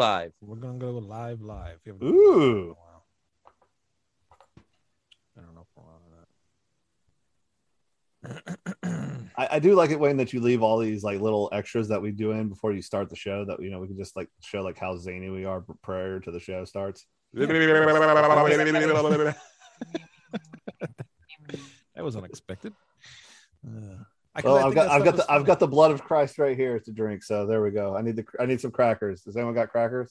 5. We're gonna go live. Ooh. I don't know if we're on that. I do like it, Wayne, that you leave all these like little extras that we do in before you start the show. That we can just like show like how zany we are prior to the show starts. That was unexpected. I've got the blood of Christ right here to drink. So there we go. I need some crackers. Does anyone got crackers?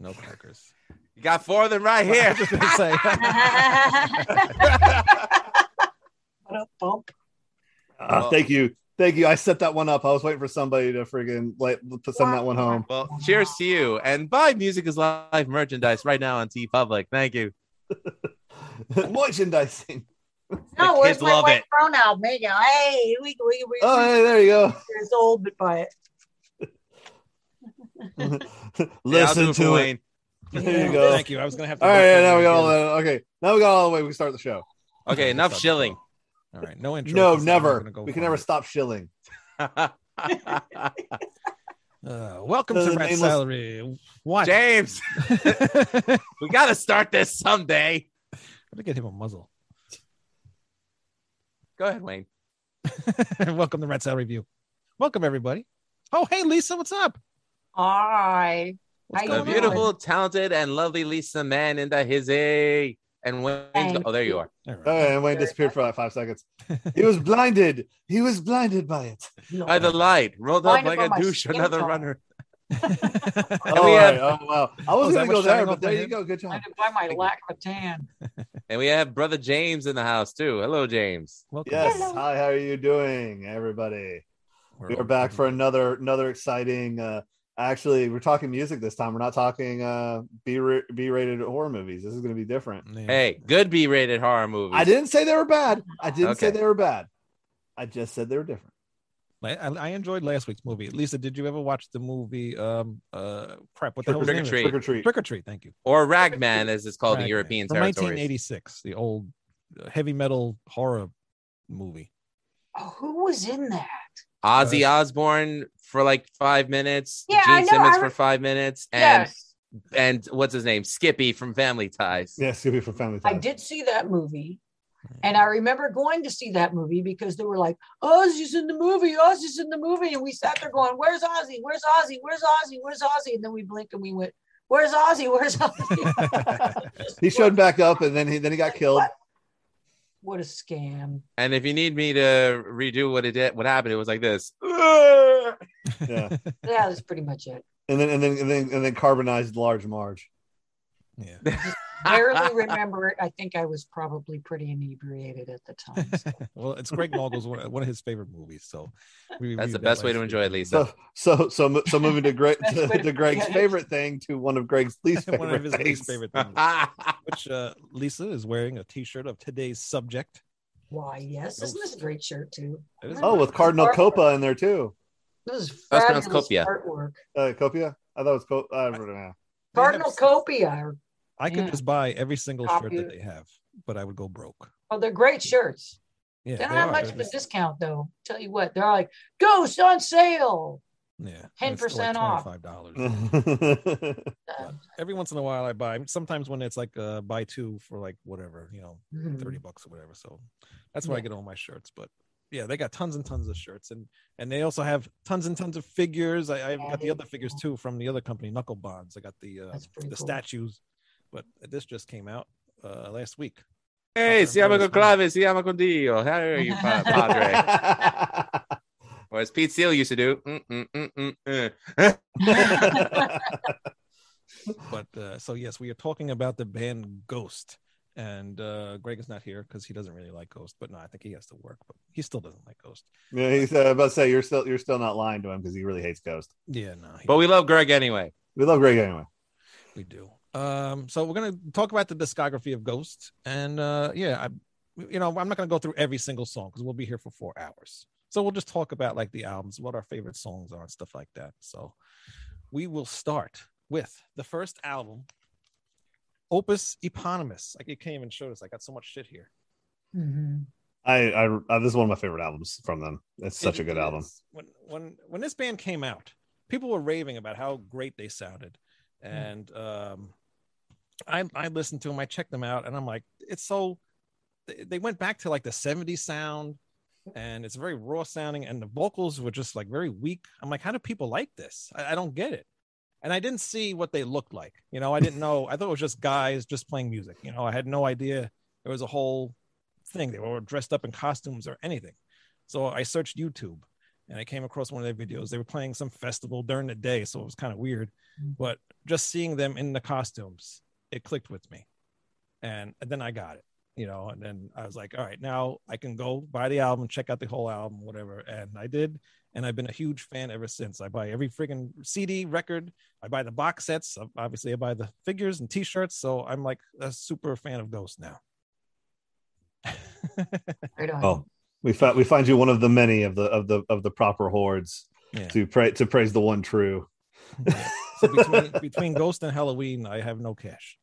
No crackers. You got 4 of them right here. Thank you. I set that one up. I was waiting for somebody to friggin' to send that one home. Well, cheers to you. And buy Music is Live merchandise right now on TeePublic. Thank you. Merchandising. No, where's my white pronoun? Hey, we. Oh, hey, there you go. It's old, but buy it. Listen to it. There you go. Thank you. I was gonna have to. All right, now we got all that. Okay, now we got all the way. We start the show. Okay, enough shilling. All right, no intro. No, never. We can never stop shilling. Welcome to Rat Salad. What, James? We got to start this someday. I'm gonna get him a muzzle. Go ahead, Wayne. Welcome to Rat Salad Review. Welcome, everybody. Oh, hey, Lisa, what's up? Hi. The beautiful, talented, and lovely Lisa Mann in the hizzy. And Wayne's there you are. And Wayne disappeared for like 5 seconds. He was blinded. He was blinded by it. By the light. Rolled up like a douche, another runner. Oh, wow. I was going to go there, but there you go. Good job. Blinded by my lack of a tan. And we have brother James in the house, too. Hello, James. Welcome. Yes. Hello. Hi, how are you doing, everybody? We're back for another exciting... Actually, we're talking music this time. We're not talking B-rated horror movies. This is going to be different. Hey, good B-rated horror movies. I didn't say they were bad. I just said they were different. I enjoyed last week's movie. Lisa, did you ever watch the movie? Trick or Treat. Thank you. Or Ragman, as it's called in European territories. 1986, the old heavy metal horror movie. Oh, who was in that? Ozzy Osbourne for like 5 minutes, Gene Simmons for 5 minutes, and what's his name, Skippy from Family Ties. Yeah, Skippy from Family Ties. I did see that movie, and I remember going to see that movie because they were like, Ozzy's in the movie, and we sat there going, where's Ozzy, and then we blinked and we went, where's Ozzy? He showed back up, and then he got killed. What a scam! And if you need me to redo what happened, it was like this. Yeah, that's pretty much it. And then carbonized Large Marge. Yeah, I barely remember it. I think I was probably pretty inebriated at the time. So. Well, it's Greg Mogul's one of his favorite movies, so that's the best way to enjoy it, Lisa. So moving to Greg to Greg's favorite thing to one of Greg's least favorite one of his least favorite things, which Lisa is wearing a T-shirt of today's subject. Why? Yes, isn't this a great shirt too? With Cardinal Copia in there too. This is fabulous artwork. Copia? I thought it was Copia. Cardinal Copia. I could just buy every single shirt that they have, but I would go broke. Oh, they're great shirts. Yeah, they're not much of a discount, though. Tell you what, they're like Ghost on sale. Yeah, 10% off. $5. Every once in a while, I buy. Sometimes when it's like buy 2 for like whatever, $30 or whatever. So that's where I get all my shirts. But yeah, they got tons and tons of shirts, and they also have tons and tons of figures. I've got the other figures too from the other company, Knuckle Bonds. I got the statues. But this just came out last week. Hey, siamo con Clave, siamo con Dio. How are you, Padre? Or as Pete Steele used to do. But so, yes, we are talking about the band Ghost. And Greg is not here because he doesn't really like Ghost. But no, I think he has to work. But he still doesn't like Ghost. Yeah, he's about to say you're still not lying to him because he really hates Ghost. Yeah, no. But we love Greg anyway. We do. So we're going to talk about the discography of Ghost, and I'm not going to go through every single song because we'll be here for 4 hours. So we'll just talk about like the albums, what our favorite songs are, and stuff like that. So we will start with the first album, Opus Eponymous. Like, you can't even show this. I got so much shit here. Mm-hmm. This is one of my favorite albums from them. It's such a good album. When this band came out, people were raving about how great they sounded. And I listened to them, I checked them out, and I'm like, it's so, they went back to like the 70s sound, and it's very raw sounding, and the vocals were just like very weak. I'm like, how do people like this? I don't get it. And I didn't see what they looked like. You know, I didn't know. I thought it was just guys just playing music. You know, I had no idea there was a whole thing. They were dressed up in costumes or anything. So I searched YouTube and I came across one of their videos. They were playing some festival during the day, so it was kind of weird. But just seeing them in the costumes, it clicked with me. And then I got it, you know, and then I was like, all right, now I can go buy the album, check out the whole album, whatever. And I did. And I've been a huge fan ever since. I buy every freaking CD, record. I buy the box sets. Obviously, I buy the figures and T-shirts. So I'm like a super fan of Ghost now. Right on. Oh, we find you one of the many of the proper hordes to praise the one true. Yeah. So between Ghost and Halloween, I have no cash.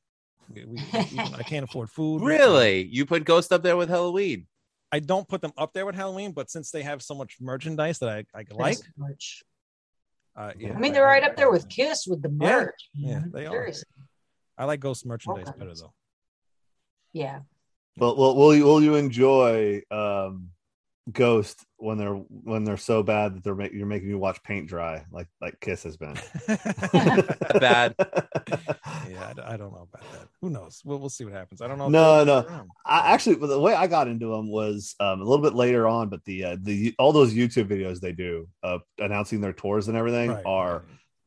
I can't afford food. Really? You put Ghost up there with Halloween? I don't put them up there with Halloween, but since they have so much merchandise that I like, I mean, they're right up there with Kiss with the merch. Yeah, they are. I like Ghost merchandise better though. Yeah. Well, will you enjoy Ghost when they're so bad that you're making you watch paint dry like Kiss has been? Bad. Yeah, I don't know about that. Who knows? We'll see what happens. I don't know. No. I actually, the way I got into them was a little bit later on, but the all those YouTube videos they do announcing their tours and everything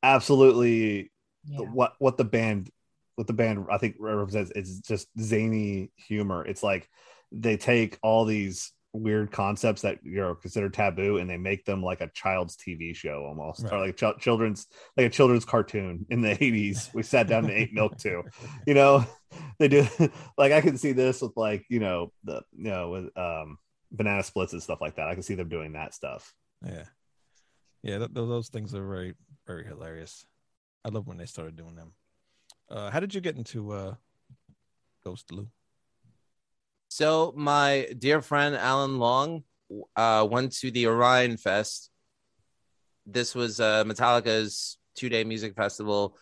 absolutely what the band. What the band I think represents is just zany humor. It's like they take all these weird concepts that are considered taboo and they make them like a child's TV show almost, or like a children's cartoon in the 80s. We sat down and ate milk too. You know, they do like I can see this with like, you know, with banana splits and stuff like that. I can see them doing that stuff. Yeah. Yeah, those things are very, very hilarious. I love when they started doing them. How did you get into Ghost, Lou? So my dear friend Alan Long went to the Orion Fest. This was Metallica's two-day music festival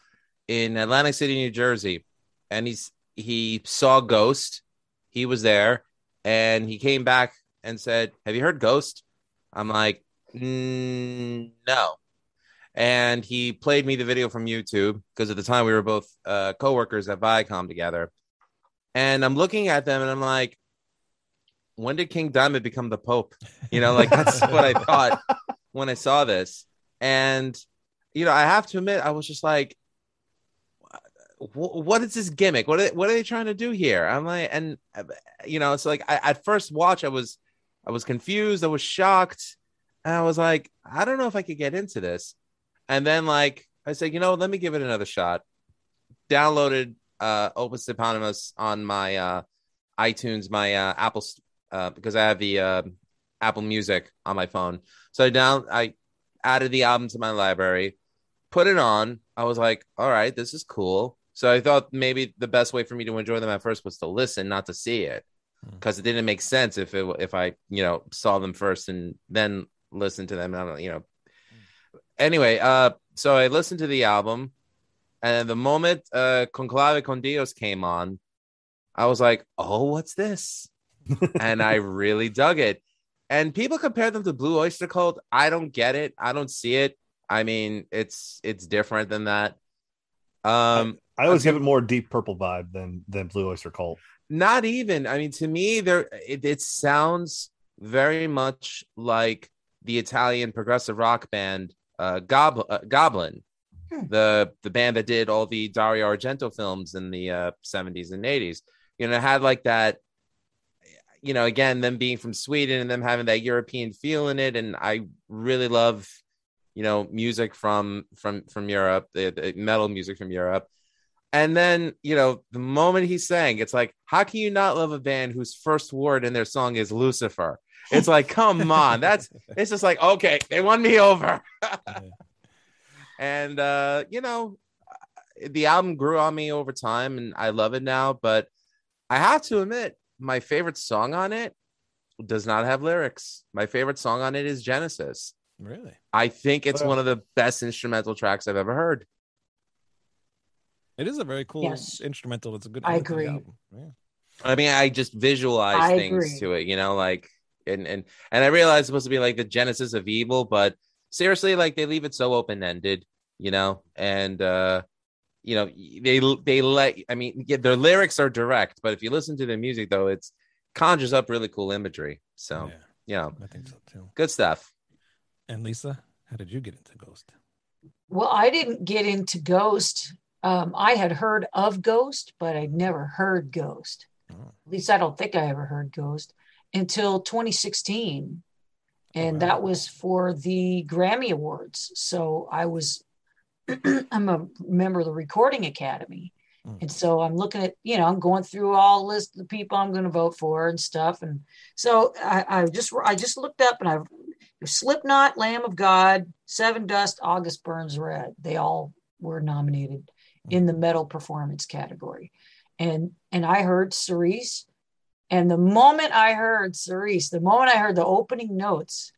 in Atlantic City, New Jersey. And he saw Ghost. He was there. And he came back and said, have you heard Ghost? I'm like, no. And he played me the video from YouTube because at the time we were both co-workers at Viacom together. And I'm looking at them and I'm like, when did King Diamond become the Pope? You know, like that's what I thought when I saw this. And, you know, I have to admit, I was just like, what is this gimmick? What are they trying to do here? I'm like, and, you know, it's like at first watch, I was confused. I was shocked. And I was like, I don't know if I could get into this. And then, like, I said, you know, let me give it another shot. Downloaded Opus Eponymous on my iTunes, my Apple, because I have the Apple Music on my phone. So I added the album to my library, put it on. I was like, all right, this is cool. So I thought maybe the best way for me to enjoy them at first was to listen, not to see it, because it didn't make sense if I, you know, saw them first and then listened to them. And I don't, you know. Anyway, so I listened to the album, and the moment Conclave con Dios came on, I was like, oh, what's this? And I really dug it. And people compare them to Blue Oyster Cult. I don't get it. I don't see it. I mean, it's different than that. I always give it more Deep Purple vibe than Blue Oyster Cult. Not even. I mean, to me, it sounds very much like the Italian progressive rock band Goblin, the band that did all the Dario Argento films in the 70s and 80s. You know, it had like that, you know, again, them being from Sweden and them having that European feel in it. And I really love, you know, music from Europe, the metal music from Europe. And then, you know, the moment he sang, it's like, how can you not love a band whose first word in their song is Lucifer? It's like, come on, it's just like, okay, they won me over. And, you know, the album grew on me over time and I love it now, but I have to admit my favorite song on it does not have lyrics. My favorite song on it is Genesis. Really? I think it's one of the best instrumental tracks I've ever heard. It is a very cool instrumental. It's a good. I agree. Yeah. I mean, I just visualize things to it, you know, like, and I realize it's supposed to be like the genesis of evil, but seriously, like they leave it so open-ended, you know, and you know, they let, I mean, yeah, their lyrics are direct, but if you listen to their music though, it's conjures up really cool imagery. So yeah, you know, I think so too. Good stuff. And Lisa, how did you get into Ghost? Well, I didn't get into Ghost. I had heard of Ghost, but I'd never heard Ghost. Oh. At least I don't think I ever heard Ghost until 2016. And that was for the Grammy Awards. So I was, I'm a member of the Recording Academy. Mm. And so I'm looking at, you know, I'm going through all the list of the people I'm going to vote for and stuff. And so I just looked up and I Slipknot, Lamb of God, Seven Dust, August Burns Red. They all were nominated in the metal performance category. And I heard Cirice. And the moment I heard Cirice, the moment I heard the opening notes,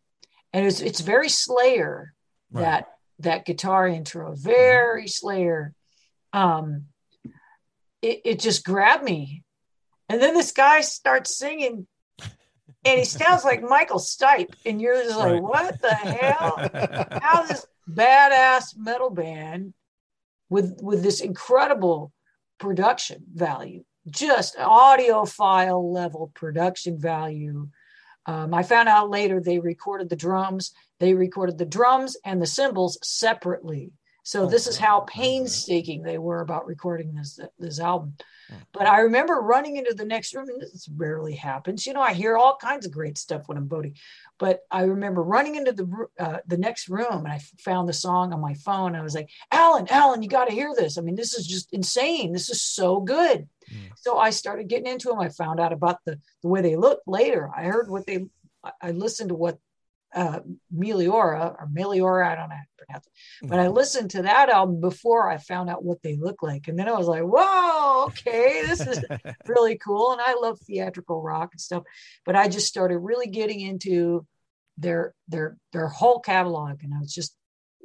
and it's very Slayer, that guitar intro, very Slayer. It just grabbed me. And then this guy starts singing, and he sounds like Michael Stipe. And you're just like, what the hell? How this badass metal band with this incredible production value, just audiophile level production value. I found out later they recorded the drums. They recorded the drums and the cymbals separately. So this is how painstaking they were about recording this album. But I remember running into the next room, and this rarely happens. You know, I hear all kinds of great stuff when I'm voting. But I remember running into the next room, and I found the song on my phone. I was like, Alan, you got to hear this. I mean, this is just insane. This is so good. Mm. So I started getting into them. I found out about the way they look later. I heard what they, I listened to what Meliora, I don't know how to pronounce it, but I listened to that album before I found out what they look like, and then I was like, whoa, okay, this is really cool. And I love theatrical rock and stuff, but I just started really getting into their whole catalog, and I was just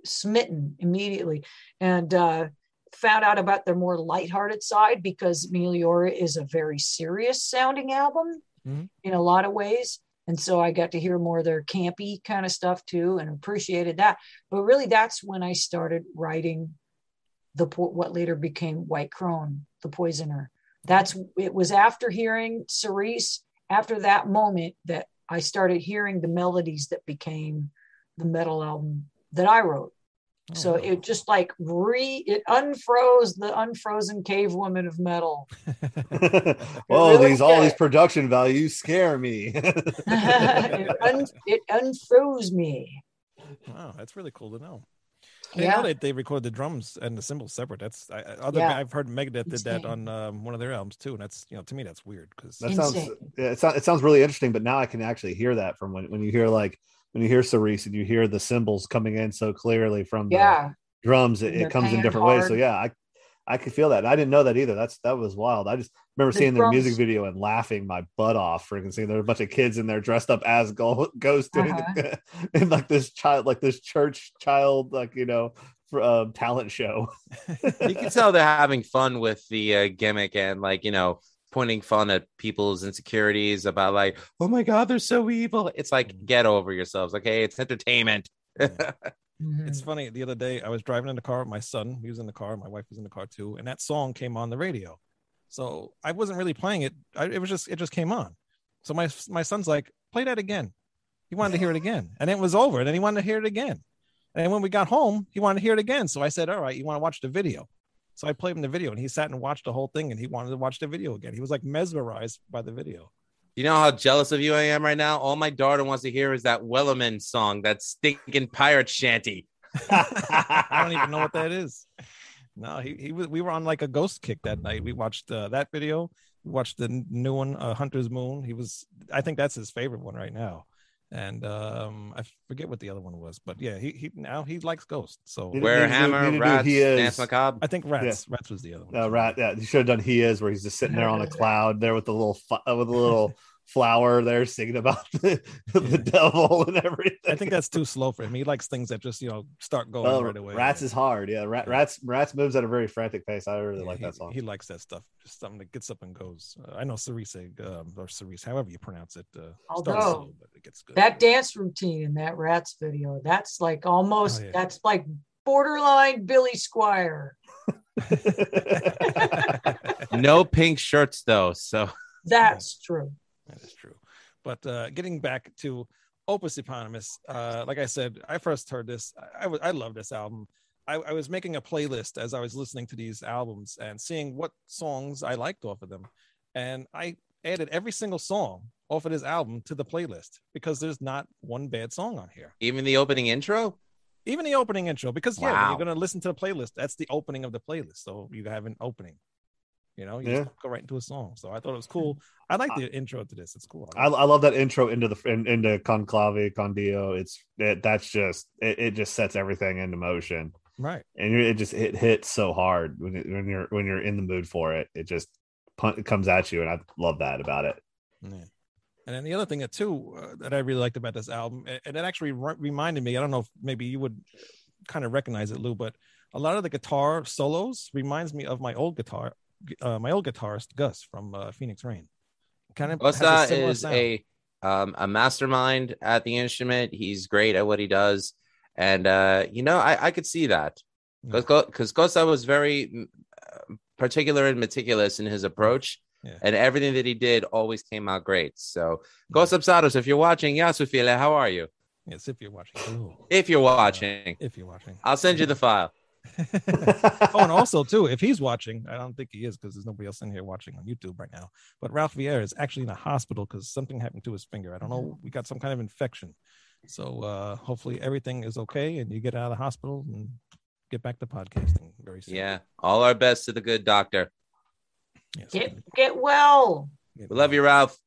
smitten immediately, and found out about their more lighthearted side, because Meliora is a very serious sounding album in a lot of ways. And so I got to hear more of their campy kind of stuff too, and appreciated that. But really, that's when I started writing what later became White Crone, The Poisoner. It was after hearing Cirice, after that moment, that I started hearing the melodies that became the metal album that I wrote. Oh, so it just like it unfroze the unfrozen cave woman of metal. Well, really all these production values scare me. It unfroze me. Wow, that's really cool to know. I know that they record the drums and the cymbals separate. That's I've heard Megadeth did that on one of their albums too, and that's, you know, to me that's weird, because that sounds really interesting. But now I can actually hear that from when you hear like. When you hear Cirice and you hear the cymbals coming in so clearly from the drums, it comes in different ways. So I could feel that. And I didn't know that either. That was wild. I just remember seeing their music video and laughing my butt off, freaking seeing there were a bunch of kids in there dressed up as ghosts in like this church child, like, you know, talent show. You can tell they're having fun with the gimmick and, like, you know, pointing fun at people's insecurities about, like, oh my God, they're so evil. It's like, get over yourselves. Okay. It's entertainment. It's funny. The other day I was driving in the car with my son. He was in the car. My wife was in the car too. And that song came on the radio. So I wasn't really playing it. It just came on. So my son's like, play that again. He wanted to hear it again, and it was over. And then he wanted to hear it again. And then when we got home, he wanted to hear it again. So I said, all right, you want to watch the video? So I played him the video, and he sat and watched the whole thing, and he wanted to watch the video again. He was like mesmerized by the video. You know how jealous of you I am right now? All my daughter wants to hear is that Wellerman song, that stinking pirate shanty. I don't even know what that is. No, we were on like a ghost kick that night. We watched that video. We watched the new one, Hunter's Moon. I think that's his favorite one right now. And I forget what the other one was, but yeah, he now he likes Ghost. So Ware Hammer, Rats, Dance Macabre. I think Rats was the other one. Rat. Yeah, you should have done. He is, where he's just sitting there on a cloud there with a little flower there singing about the devil and everything. I think that's too slow for him. He likes things that just, you know, start going right away. Rats is hard. Yeah. Rats moves at a very frantic pace. I really like that song. He likes that stuff. Just something that gets up and goes. I know Cirice, however you pronounce it. Although slow, but it gets good. That dance routine in that Rats video, that's like almost, that's like borderline Billy Squiire. No pink shirts though. So that's true. That is true. But getting back to Opus Eponymous, like I said, I first heard this. I love this album. I was making a playlist as I was listening to these albums and seeing what songs I liked off of them. And I added every single song off of this album to the playlist because there's not one bad song on here. Even the opening intro? Even the opening intro. Because, when you're going to listen to the playlist, that's the opening of the playlist. So you have an opening. You know, you just go right into a song. So I thought it was cool. I like the intro to this. It's cool. I love that intro into Conclave, Con Dio. It just sets everything into motion, right? And it hits so hard when you're in the mood for it. It just comes at you, and I love that about it. Yeah. And then the other thing that I really liked about this album, and it actually reminded me. I don't know if maybe you would kind of recognize it, Lou, but a lot of the guitar solos reminds me of my old guitar. My old guitarist Gus from Phoenix Rain. Kind of is sound. A mastermind at the instrument. He's great at what he does, and I could see that because Gus was very particular and meticulous in his approach, and everything that he did always came out great. So, Gus Absados, if you're watching, Yasufile, how are you? Yes, if you're watching. Ooh. If you're watching, I'll send you the file. And also too, if he's watching, I don't think he is because there's nobody else in here watching on YouTube right now, but Ralph Vier is actually in a hospital because something happened to his finger. I don't know, we got some kind of infection, so hopefully everything is okay and you get out of the hospital and get back to podcasting very soon. All our best to the good doctor. Get well. We love you, Ralph.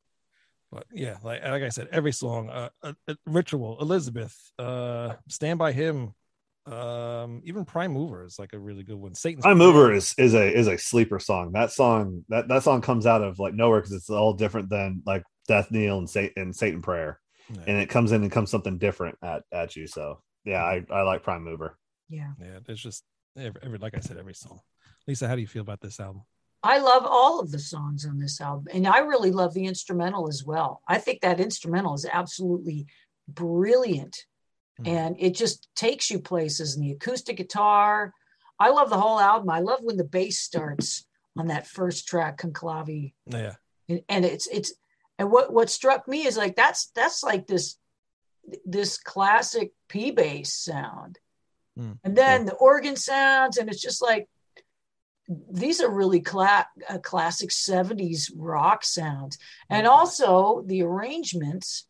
But like I said, every song, Ritual, Elizabeth, Stand By Him, even Prime Mover is like a really good one. Satan's Prime Mover is a sleeper song. That song comes out of like nowhere because it's all different than like Death Knell and Satan Prayer, and it comes in and comes something different at you. So I like Prime Mover. There's just every, like I said, every song. Lisa, how do you feel about this album? I love all of the songs on this album, and I really love the instrumental as well. I think that instrumental is absolutely brilliant. And it just takes you places, and the acoustic guitar. I love the whole album. I love when the bass starts on that first track, Conclave. Yeah. And it's and what struck me is like that's like this classic P bass sound. And then the organ sounds, and it's just like these are really classic 70s rock sounds. And also the arrangements,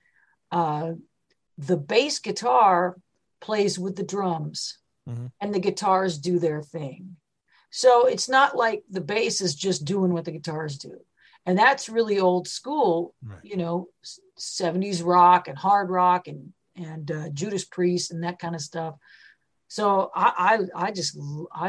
the bass guitar plays with the drums and the guitars do their thing. So it's not like the bass is just doing what the guitars do. And that's really old school, you know, 70s rock and hard rock and Judas Priest and that kind of stuff. So I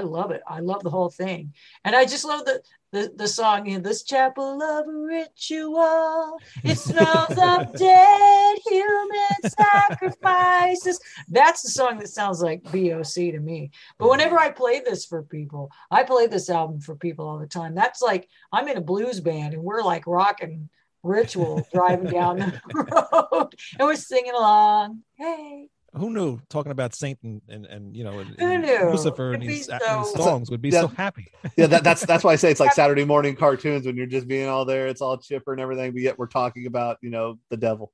love it. I love the whole thing. And I just love the song, in this chapel of a ritual, it smells of dead human sacrifices. That's the song that sounds like B.O.C. to me. But whenever I play this for people, I play this album for people all the time. That's like, I'm in a blues band and we're like rocking Ritual driving down the road and we're singing along. Hey. Who knew talking about Satan and you know, and Lucifer and these songs would be so happy. That's why I say it's like Saturday morning cartoons when you're just being all there. It's all chipper and everything, but yet we're talking about, you know, the devil.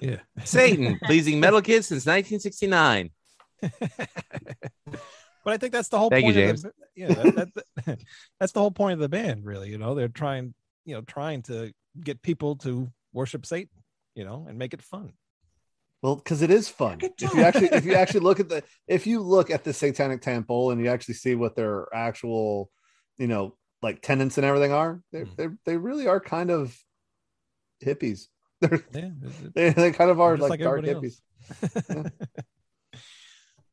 Yeah, Satan pleasing metal kids since 1969. But I think that's the whole point. Thank you, James. That's the whole point of the band, really. You know, they're trying to get people to worship Satan, you know, and make it fun. Well, because it is fun. If you actually look at the Satanic Temple and you actually see what their actual, you know, like tenants and everything are, they really are kind of hippies. They kind of are like dark hippies.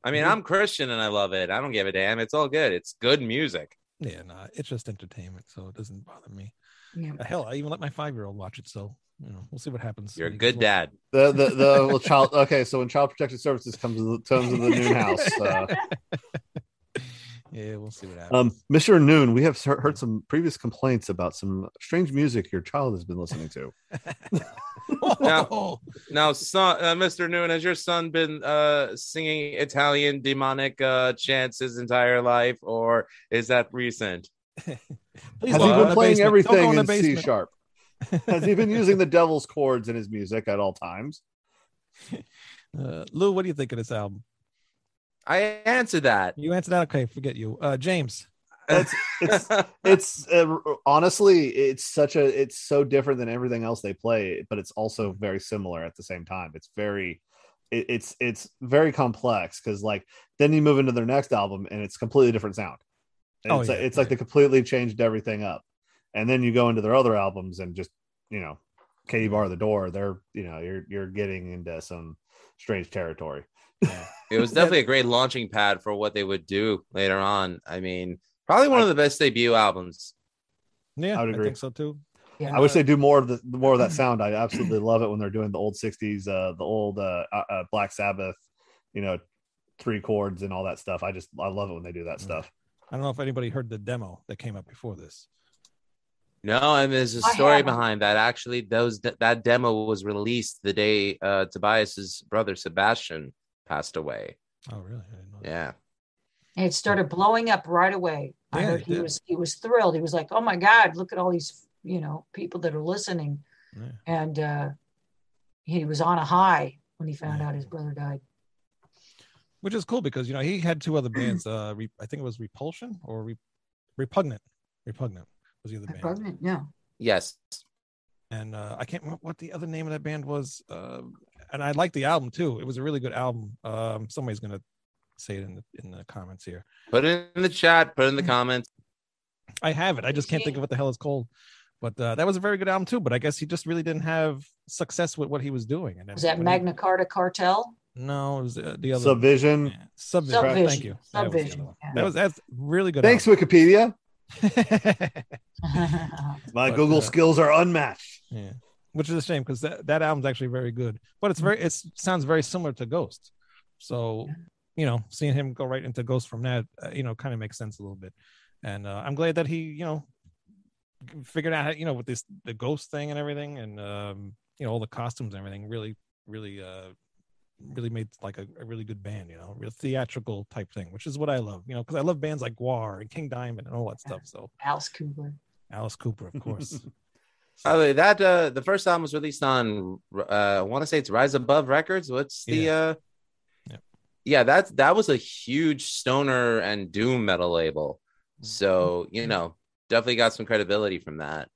I mean, I'm Christian and I love it. I don't give a damn. It's all good. It's good music. Yeah, nah, it's just entertainment, so it doesn't bother me. Yeah. Hell, I even let my 5-year-old watch it, so you know, we'll see what happens. You're a good dad. The child. Okay, so when Child Protective Services comes in terms of the Noon House, yeah, we'll see what happens. Mr. Noon, we have heard some previous complaints about some strange music your child has been listening to. Now, son, Mr. Noon, has your son been singing Italian demonic chants his entire life, or is that recent? Has he been playing everything in C sharp? Has he been using the devil's chords in his music at all times? Lou, what do you think of this album? I answered that. You answered that? Okay, forget you. James. It's honestly, it's so different than everything else they play, but it's also very similar at the same time. It's very complex because like then you move into their next album and it's completely different sound. And like they completely changed everything up. And then you go into their other albums and just, you know, Katie Bar the Door, you're getting into some strange territory. Yeah. It was definitely a great launching pad for what they would do later on. I mean, probably one of the best debut albums. Yeah, I would agree. I think so too. Yeah. I wish they do more of that sound. I absolutely love it when they're doing the old 60s, the old Black Sabbath, you know, 3 chords and all that stuff. I love it when they do that stuff. I don't know if anybody heard the demo that came up before this. No, I mean, there's a story behind that. Actually, that demo was released the day Tobias's brother Sebastian passed away. Oh, really? I didn't know that. And it started blowing up right away. Yeah, I heard he was thrilled. He was like, "Oh my God, look at all these people that are listening," and he was on a high when he found out his brother died. Which is cool because he had 2 other bands. I think it was Repulsion or Repugnant. Repugnant was the other band. Repugnant, yeah. Yes. And I can't remember what the other name of that band was. And I liked the album too. It was a really good album. Somebody's gonna say it in the comments here. Put it in the chat. Put it in the comments. I have it. I just can't think of what the hell it's called. But that was a very good album too. But I guess he just really didn't have success with what he was doing. And was that Magna Carta Cartel? No, it was the other Subvision. Yeah. Subvision. Thank you. Subvision. That's really good. Thanks, album. Wikipedia. Google skills are unmatched. Yeah, which is a shame because that album's actually very good. But it sounds very similar to Ghost. So seeing him go right into Ghost from that, kind of makes sense a little bit. And I'm glad that he, figured out, with the Ghost thing and everything, and all the costumes and everything, really, really, really made like a really good band, real theatrical type thing, which is what I love, because I love bands like Gwar and King Diamond and all that stuff. So Alice Cooper, of course. By the way, that the first album was released on, I want to say it's Rise Above Records. What's the? Yeah, that was a huge stoner and doom metal label. So, definitely got some credibility from that.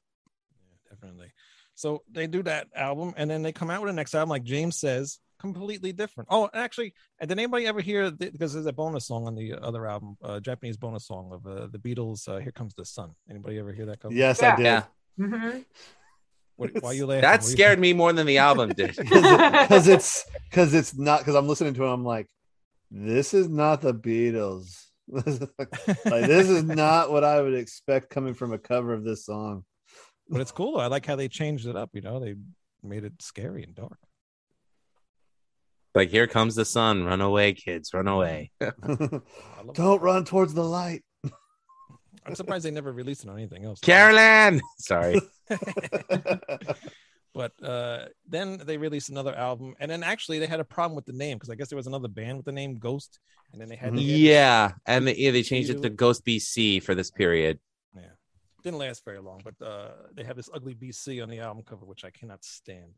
Yeah, definitely. So they do that album and then they come out with the next album, like James says, completely different. Oh, actually, did anybody ever hear, because there's a bonus song on the other album, Japanese bonus song of the Beatles, Here Comes the Sun. Anybody ever hear that cover? Yes, I did. Yeah. Mm-hmm. Why are you laughing? That scared me more than the album did. Because I'm listening to it and I'm like, this is not the Beatles. This is not what I would expect coming from a cover of this song. But it's cool though. I like how they changed it up. They made it scary and dark. Like, here comes the sun. Run away, kids. Run away. Don't run towards the light. I'm surprised they never released it on anything else. Carolyn! Sorry. But then they released another album, and then actually they had a problem with the name because I guess there was another band with the name Ghost, and then they had they changed it to Ghost BC for this period. Yeah, didn't last very long, but they have this ugly BC on the album cover, which I cannot stand.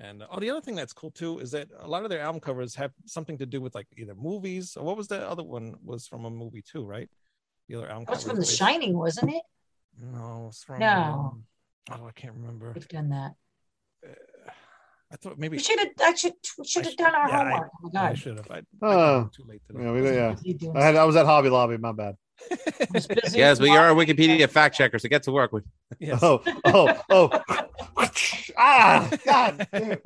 And the other thing that's cool too is that a lot of their album covers have something to do with like either movies or what was the other one was from a movie too, right? The other album was from The Shining, wasn't it? No, it was from I can't remember. We've done that. I thought maybe we should have done our homework. Oh my God, I should have. Too late today. Yeah. I was at Hobby Lobby. My bad. Yes, we are Wikipedia fact checkers. So get to work. Yes. Oh! God! Damn.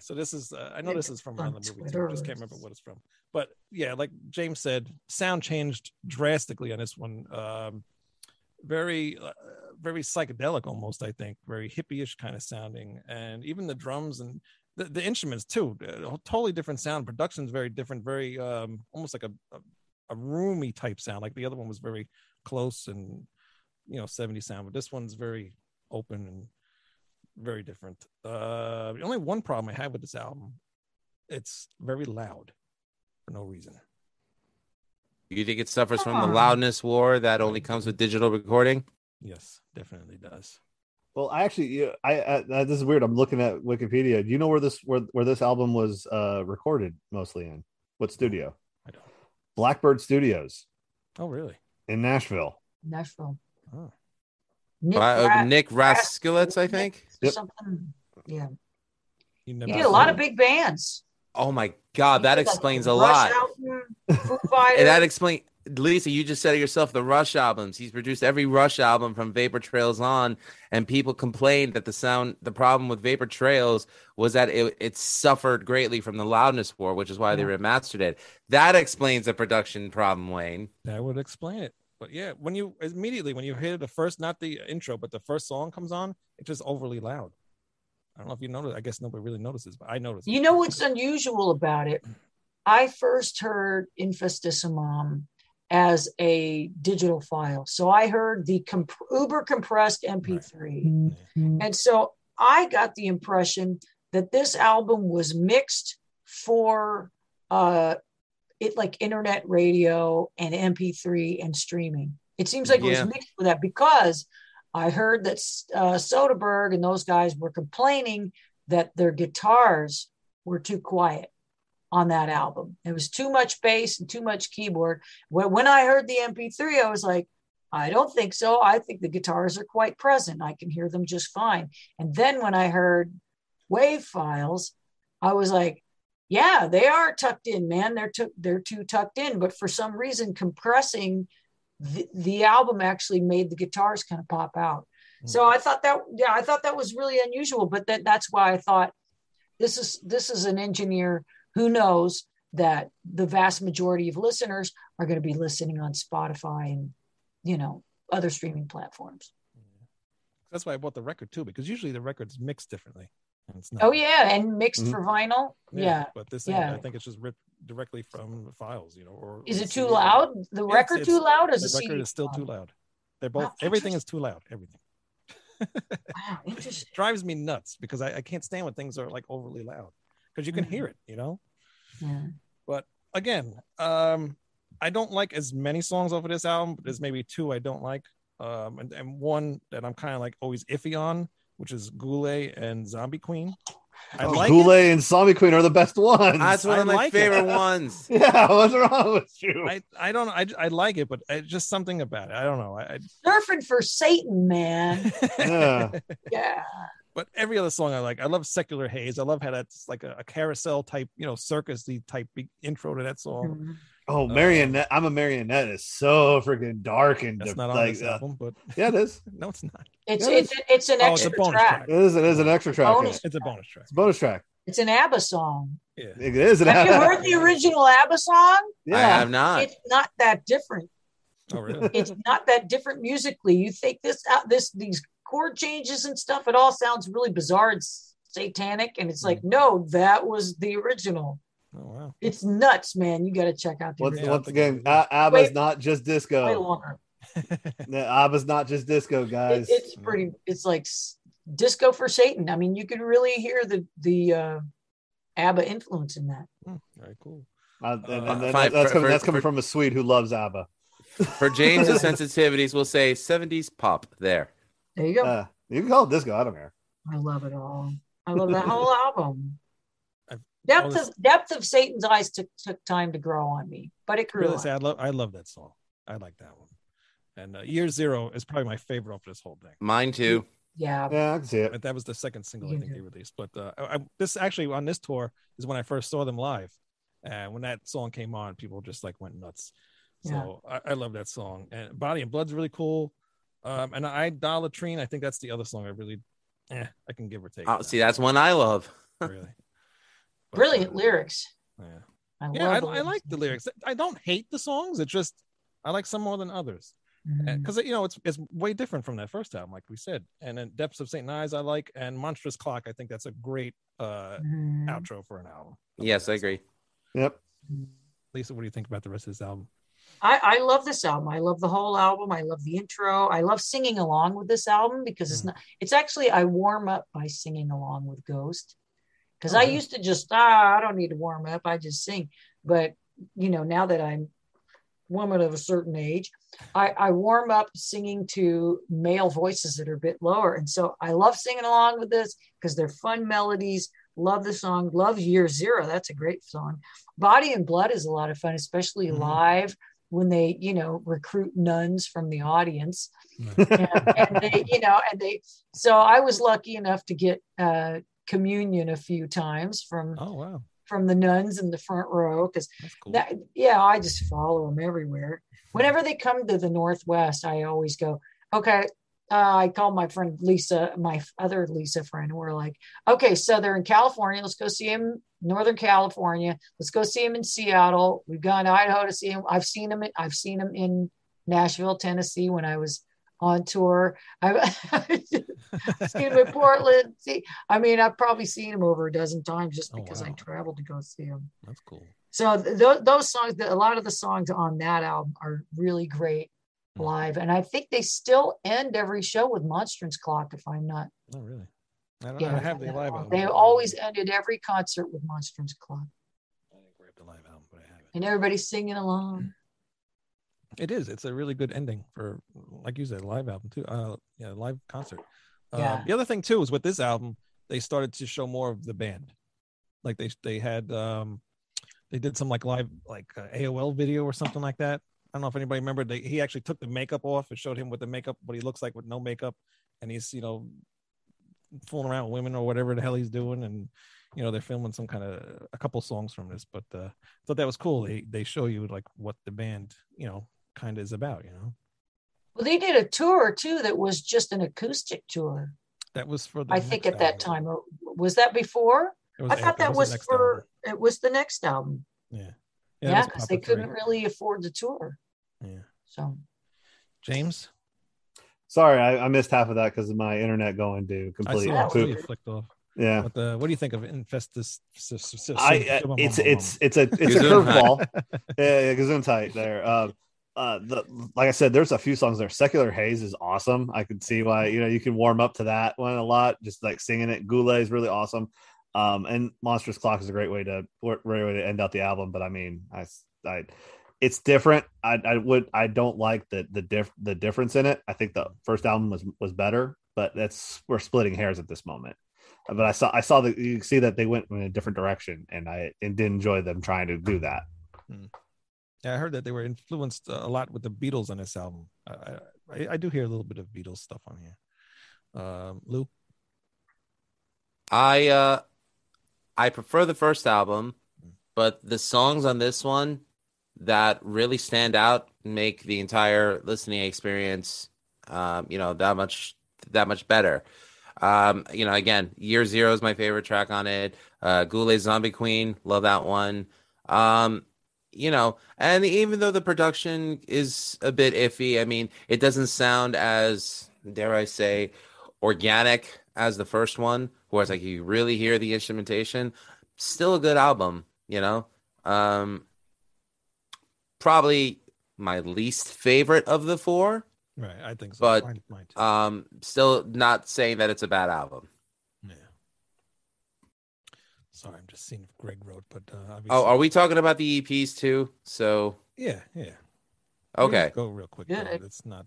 So this is, I know this is from one of the movies, I just can't remember what it's from. But yeah, like James said, sound changed drastically on this one. Very psychedelic almost, I think. Very hippie-ish kind of sounding. And even the drums and the instruments too, totally different sound. Production's very different, very almost like a roomy type sound. Like the other one was very close and, you know, 70s sound. But this one's very open and very different. The only one problem I have with this album, it's very loud for no reason. You think it suffers from the loudness war that only comes with digital recording? Yes, definitely does. Well, I actually, I this is weird. I'm looking at Wikipedia. Do you know where this album was recorded mostly in? What studio? I don't. Blackbird Studios. Oh, really? In Nashville. Nashville. Oh. Nick Raskulich, I think. Yep. Something. Yeah. You did a lot of big bands. Oh my God, that explains a lot. And that explains, Lisa, you just said it yourself, the Rush albums. He's produced every Rush album from Vapor Trails on, and people complained that the problem with Vapor Trails was that it suffered greatly from the loudness war, which is why they remastered it. That explains the production problem, Wayne. That would explain it. But yeah, when you hear the first, not the intro, but the first song comes on, it's just overly loud. I don't know if you noticed. I guess nobody really notices, but I noticed. You know what's unusual about it? I first heard Infestissimum as a digital file. So I heard the uber compressed MP3. Right. And so I got the impression that this album was mixed for it like internet radio and MP3 and streaming. It seems like it was mixed for that, because I heard that Soderbergh and those guys were complaining that their guitars were too quiet on that album. It was too much bass and too much keyboard. When I heard the MP3, I was like, I don't think so. I think the guitars are quite present. I can hear them just fine. And then when I heard WAV files, I was like, yeah, they are tucked in, man. They're too tucked in. But for some reason, compressing the album actually made the guitars kind of pop out. So I thought that was really unusual, but that's why I thought this is an engineer who knows that the vast majority of listeners are going to be listening on Spotify and, you know, other streaming platforms. That's why I bought the record too, because usually the record's mixed differently. It's not. Oh yeah, and mixed for vinyl. Yeah, but this thing, I think it's just ripped directly from the files, you know. Or is it too loud? The record too loud? Is the record is still too loud? They're both. Everything is too loud. Everything. Wow, interesting. Drives me nuts because I can't stand when things are like overly loud, because you can hear it, you know. Yeah. But again, I don't like as many songs off of this album. But there's maybe two I don't like, and one that I'm kind of like always iffy on, which is Goulet and Zombie Queen. Goulet and Zombie Queen are the best ones. That's one of my favorite ones. Yeah, what's wrong with you? I don't know. I like it, but it's just something about it. I don't know. Surfing for Satan, man. Yeah. But every other song I like. I love Secular Haze. I love how that's like a carousel type, you know, circusy type intro to that song. Mm-hmm. Oh, Marionette. I'm a Marionette. It's so freaking dark and that's not on this album, but yeah, it is. No, it's not. It's an extra track. It is an extra track. It's a bonus track. It's a bonus track. It's an ABBA song. Yeah, it is. Have you heard the original ABBA song? Yeah, I have not. It's not that different. Oh, really? It's not that different musically. You think these chord changes and stuff? It all sounds really bizarre. It's satanic, and it's like, no, that was the original. Oh, wow. It's nuts, man. You got to check out. Once again, ABBA's not just disco. Way longer. ABBA's not just disco, guys. It's pretty. It's like disco for Satan. I mean, you can really hear the ABBA influence in that. Very cool. That's coming from a Swede who loves ABBA. For James' sensitivities, we'll say 70s pop there. There you go. You can call it disco. I don't care. I love it all. I love that whole album. Depth of Satan's Eyes took time to grow on me, but it grew. I love that song. I like that one. And Year Zero is probably my favorite off this whole thing. Mine too. Yeah, I can see it. But that was the second single I think they released. But this actually on this tour is when I first saw them live, and when that song came on, people just like went nuts. So I love that song. And Body and Blood's really cool. And Idolatrine, I think that's the other song I can give or take. Oh, see, that's one I love. really. Brilliant lyrics. Yeah. I like the lyrics. I don't hate the songs. It's just I like some more than others because you know it's way different from that first album, like we said. And then Depths of Saint Eyes I like, and Monstrous Clock. I think that's a great outro for an album. Yes, I agree. Yep. Lisa, what do you think about the rest of this album? I love this album. I love the whole album. I love the intro. I love singing along with this album because it's not. It's actually I warm up by singing along with Ghost. Because I used to just, I don't need to warm up. I just sing. But, you know, now that I'm a woman of a certain age, I warm up singing to male voices that are a bit lower. And so I love singing along with this because they're fun melodies. Love the song. Love Year Zero. That's a great song. Body and Blood is a lot of fun, especially live when they, you know, recruit nuns from the audience. And they, you know, and they, so I was lucky enough to get, communion a few times from from the nuns in the front row because I just follow them everywhere. Whenever they come to the Northwest, I always go, okay, I call my friend Lisa, my other Lisa friend, and we're like, okay, so they're in California, let's go see him Northern California, let's go see him in Seattle, we've gone to Idaho to see him, I've seen him in Nashville, Tennessee when I was on tour. I've seen him in Portland. I mean, I've probably seen him over a dozen times just because I traveled to go see him. That's cool. So those songs, a lot of the songs on that album are really great live. And I think they still end every show with Monstrance Clock, if I'm not. Oh, really? I don't have the live album. They always ended every concert with Monstrance Clock. I didn't grab the live album, but I have it. And everybody's singing along. It is. It's a really good ending for, like you said, a live album too. Live concert. The other thing too is with this album, they started to show more of the band. Like they had, they did some like live like AOL video or something like that. I don't know if anybody remembered. He actually took the makeup off. It showed him with the makeup, what he looks like with no makeup, and he's, you know, fooling around with women or whatever the hell he's doing. And you know, they're filming some kind of a couple songs from this, but I thought that was cool. They show you like what the band, you know, kind of is about, you know. Well, they did a tour too that was just an acoustic tour. That was for the I think at that time, or was that before? I thought that was for album. It was the next album. Yeah, because they couldn't really afford the tour. Yeah. So, James, sorry, I missed half of that because of my internet going to complete flicked off. Yeah. What do you think of Infestus? It's a curveball. Yeah, Gesundheit there. Like I said, there's a few songs there. Secular Haze is awesome. I can see why, you know, you can warm up to that one a lot, just like singing it. Goulet is really awesome, and Monstrous Clock is a great way to end out the album. But I mean, it's different. I don't like the difference in it. I think the first album was better, but we're splitting hairs at this moment. But I saw that you see that they went in a different direction, and I did enjoy them trying to do that. Yeah, I heard that they were influenced a lot with the Beatles on this album. I do hear a little bit of Beatles stuff on here. Lou? I prefer the first album, but the songs on this one that really stand out make the entire listening experience, you know, that much better. You know, again, Year Zero is my favorite track on it. Goulet's Zombie Queen, love that one. You know, and even though the production is a bit iffy, I mean, it doesn't sound as, dare I say, organic as the first one, whereas like you really hear the instrumentation. Still a good album, you know. Probably my least favorite of the four. Right, I think so. But mine too. Still not saying that it's a bad album. Sorry, I'm just seeing if Greg wrote, but are we talking about the EPs too? So yeah, okay. Go real quick. Yeah, it's not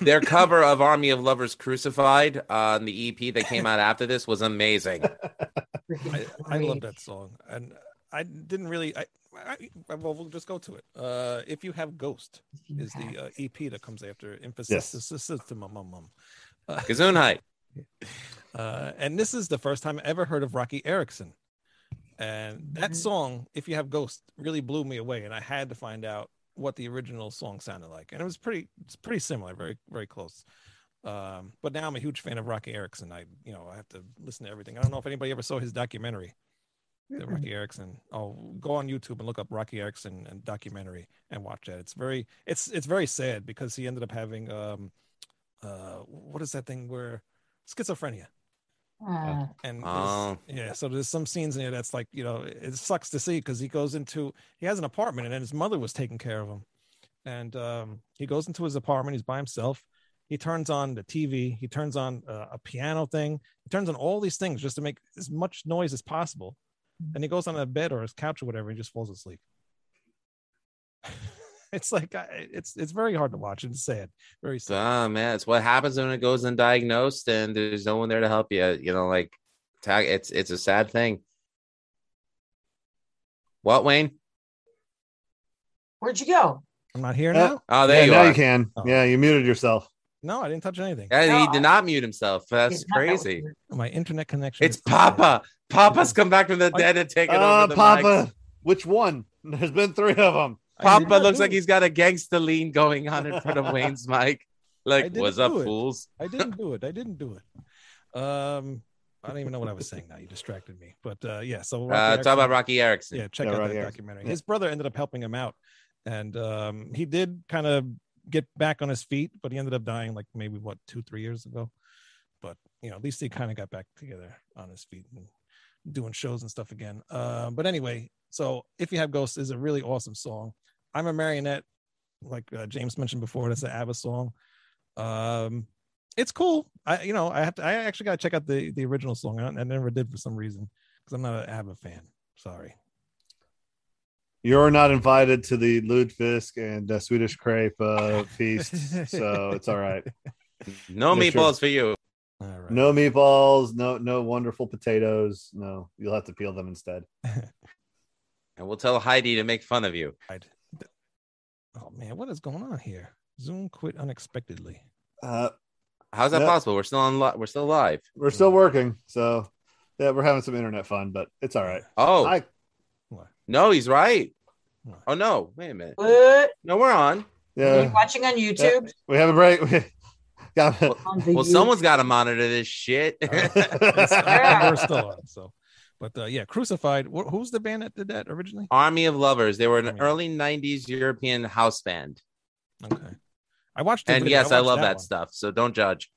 their cover of Army of Lovers "Crucified" on the EP that came out after this was amazing. I love that song, and I didn't really. Well, we'll just go to it. If You Have Ghost is the EP that comes after Emphasis. Gesundheit. And this is the first time I ever heard of Roky Erickson, and that song, If You Have Ghost, really blew me away. And I had to find out what the original song sounded like, and it's pretty similar, very, very close. But now I'm a huge fan of Roky Erickson. I have to listen to everything. I don't know if anybody ever saw his documentary, the Roky Erickson. Oh, go on YouTube and look up Roky Erickson and documentary and watch that. It's very sad because he ended up having what is that thing where schizophrenia. So there's some scenes in here that's like, it sucks to see because he has an apartment and then his mother was taking care of him. And he goes into his apartment, he's by himself. He turns on the TV, he turns on a piano thing, he turns on all these things just to make as much noise as possible. And he goes on a bed or his couch or whatever and just falls asleep. It's like, it's very hard to watch and sad. Very sad. Oh, man. It's what happens when it goes undiagnosed and there's no one there to help you. It's a sad thing. What, Wayne? Where'd you go? I'm not here now. Oh, there you are. Now you can. Oh. Yeah, you muted yourself. No, I didn't touch anything. He did not mute himself. That's crazy. My internet connection. It's Papa. Papa's come back from the dead and taken over the Papa. Mic. Which one? There's been 3 of them. Papa looks like he's got a gangster lean going on in front of Wayne's mic. Like, what's up, fools? I didn't do it. I don't even know what I was saying now. You distracted me. But yeah, so talk about Roky Erickson. Yeah, check out that documentary. Yeah. His brother ended up helping him out. And he did kind of get back on his feet, but he ended up dying like maybe 2-3 years ago. But at least he kind of got back together on his feet and doing shows and stuff again. But anyway, so If You Have Ghosts is a really awesome song. I'm a Marionette, like James mentioned before. That's an ABBA song. It's cool. I actually got to check out the original song. I never did for some reason because I'm not an ABBA fan. Sorry. You're not invited to the Lutefisk and Swedish crepe feast, so it's all right. No meatballs for you. All right. No meatballs, no wonderful potatoes. No, you'll have to peel them instead. And we'll tell Heidi to make fun of you. Oh, man, what is going on here? Zoom quit unexpectedly. How's that possible? We're still live. We're still working, so yeah, we're having some internet fun, but it's all right. Oh. No, he's right. Oh, no. Wait a minute. What? No, we're on. Yeah. Are you watching on YouTube? Yeah. We have a break. Well, someone's got to monitor this shit. We're still on. So, but yeah, Crucified. Who's the band that did that originally? Army of Lovers. They were an early 90s European house band. Okay. I watched it. And yes, I love that stuff. So don't judge.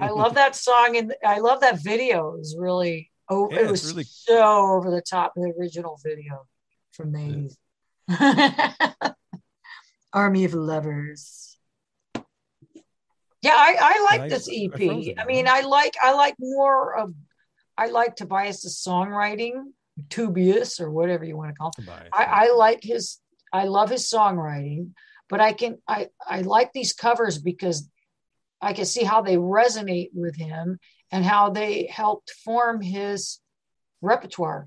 I love that song. And I love that video. It was really... Oh, yeah, it was really... so over the top. The original video from the 80s. Army of Lovers. Yeah, I like this EP. I like Tobias' songwriting, Tobias or whatever you want to call him. I love his songwriting, but I like these covers because I can see how they resonate with him and how they helped form his repertoire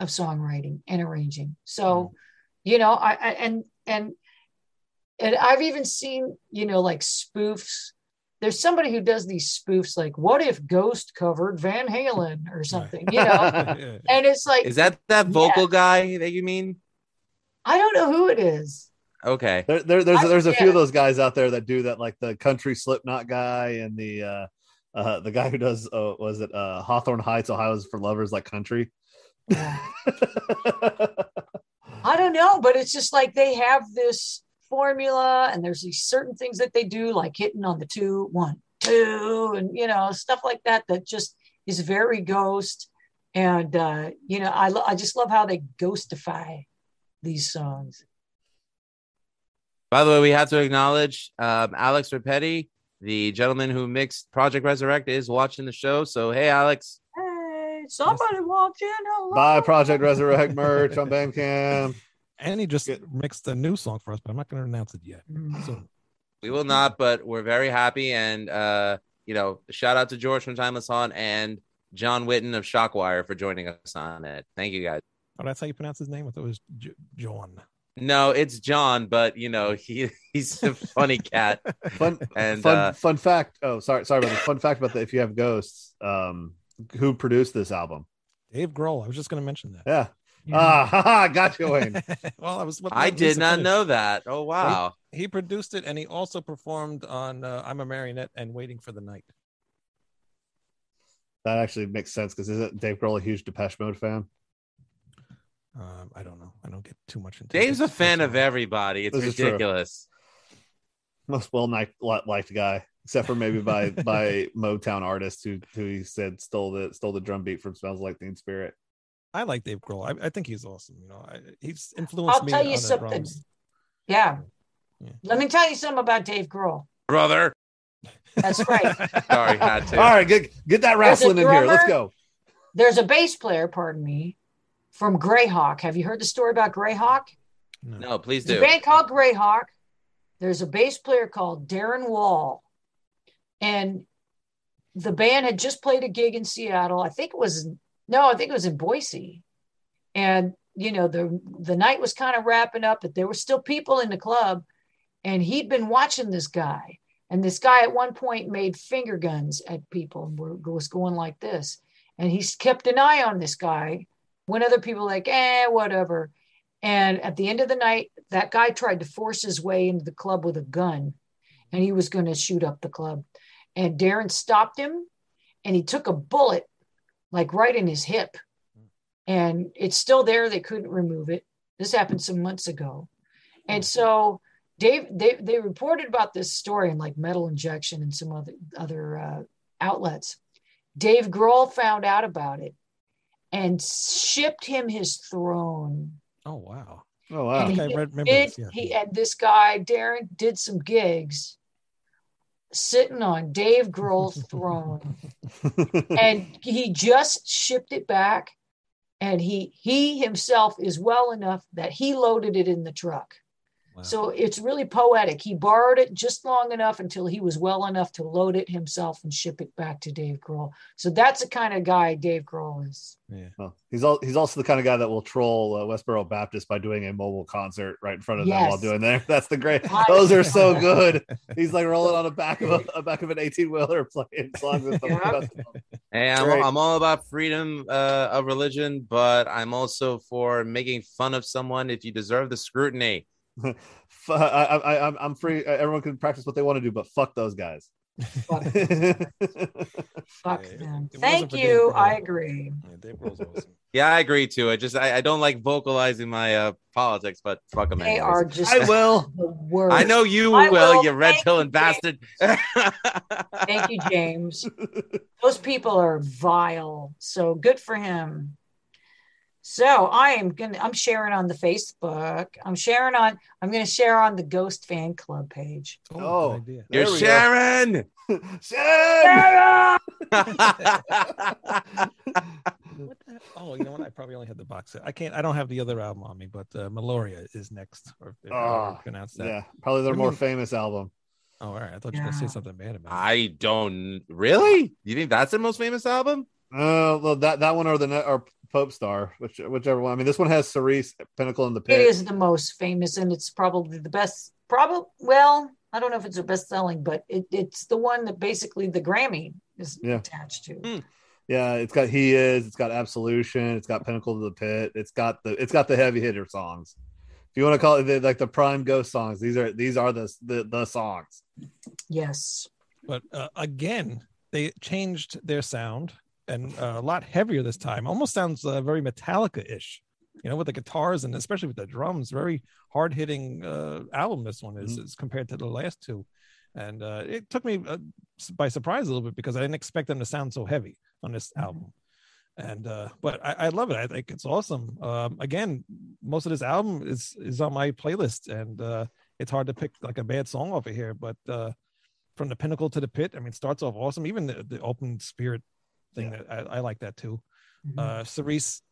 of songwriting and arranging. So, and I've even seen, like spoofs. There's somebody who does these spoofs, like what if Ghost covered Van Halen or something, Yeah. And it's like, is that vocal guy that you mean? I don't know who it is. Okay. There's a few of those guys out there that do that, like the country Slipknot guy and the guy who does Hawthorne Heights, Ohio's for Lovers, like country. Yeah. I don't know, but it's just like they have this formula, and there's these certain things that they do, like hitting on the 2, 1, 2, and stuff like that. That just is very Ghost, and I just love how they ghostify these songs. By the way, we have to acknowledge Alex Rapetti. The gentleman who mixed Project Resurrect is watching the show. So, hey, Alex. Hey, somebody walked in. Hello. Buy Project Resurrect merch on Bandcamp. And he just mixed a new song for us, but I'm not going to announce it yet. So. We will not, but we're very happy. And, shout out to George from Timeless Haunt and John Whitten of Shockwire for joining us on it. Thank you, guys. Oh, that's how you pronounce his name? I thought it was John. No, it's John, but he's a funny cat. Fun fact. Oh, sorry about this. Fun fact about the If You Have Ghosts. Who produced this album? Dave Grohl. I was just going to mention that. Yeah, Gotcha, Wayne. Well, I did not know that. Oh, wow. He produced it, and he also performed on I'm a Marionette and Waiting for the Night. That actually makes sense, because isn't Dave Grohl a huge Depeche Mode fan? I don't know. I don't get too much into Dave's it. A fan of everybody. It's this ridiculous. Most well-liked guy, except for maybe by Motown artists who he said stole the drum beat from Smells Like Teen Spirit. I like Dave Grohl. I think he's awesome. You know, he's influenced me. I'll tell you something. Yeah. Let me tell you something about Dave Grohl. Brother. That's right. Sorry, had to. All right, get that wrestling in here. Let's go. There's a bass player, pardon me, from Greyhawk. Have you heard the story about Greyhawk? No, please do. There's a band called Greyhawk. There's a bass player called Darren Wall. And the band had just played a gig in Seattle. I think it was in Boise. And, you know, the night was kind of wrapping up, but there were still people in the club. And he'd been watching this guy. And this guy at one point made finger guns at people and was going like this. And he kept an eye on this guy when other people like, whatever. And at the end of the night, that guy tried to force his way into the club with a gun. And he was going to shoot up the club. And Darren stopped him. And he took a bullet, like right in his hip. And it's still there. They couldn't remove it. This happened some months ago. And so Dave, they reported about this story in like Metal Injection and some other outlets. Dave Grohl found out about it and shipped him his throne. Oh wow! And he and this guy Darren did some gigs sitting on Dave Grohl's throne, and he just shipped it back. And he himself is well enough that he loaded it in the truck. Wow. So it's really poetic. He borrowed it just long enough until he was well enough to load it himself and ship it back to Dave Grohl. So that's the kind of guy Dave Grohl is. Yeah. Well, he's also the kind of guy that will troll Westboro Baptist by doing a mobile concert right in front of them while doing there. That's the great. Those are so good. He's like rolling on the back of an 18-wheeler playing songs at the festival. Hey, I'm all about freedom of religion, but I'm also for making fun of someone if you deserve the scrutiny. I'm free. Everyone can practice what they want to do, but fuck those guys. Fuck them. Thank you. I agree. Yeah, awesome. Yeah, I agree too. I don't like vocalizing my politics, but fuck them. They are just. I will. The worst. I know you will. You red pill and bastard. Thank you, James. Those people are vile. So good for him. So I'm sharing on the Facebook. I'm going to share on the Ghost fan club page. Oh, idea. You're Sharon. Sharon! Oh, you know what? I probably only had the box set. I don't have the other album on me, but Meliora is next. Or if I pronounce that. Yeah, probably their more famous album. Oh, all right. I thought you were going to say something bad about it. I don't. Really? You think that's their most famous album? Well, that one or Popestar, whichever one. I mean, this one has Cirice, Pinnacle in the Pit. It is the most famous, and it's probably the best. I don't know if it's the best selling, but it's the one that basically the Grammy is attached to. Mm. Yeah, it's got He Is, it's got Absolution, it's got Pinnacle in the Pit, it's got the heavy hitter songs. If you want to call it like the prime Ghost songs, these are the songs. Yes, but again, they changed their sound. And a lot heavier this time. Almost sounds very Metallica-ish, you know, with the guitars and especially with the drums. Very hard-hitting album this one is, as compared to the last two. And it took me by surprise a little bit because I didn't expect them to sound so heavy on this album. And but I love it. I think it's awesome. Again, most of this album is on my playlist, and it's hard to pick like a bad song off of here. But from the Pinnacle to the Pit, I mean, it starts off awesome. Even the open spirit thing that I like that too. Cirice,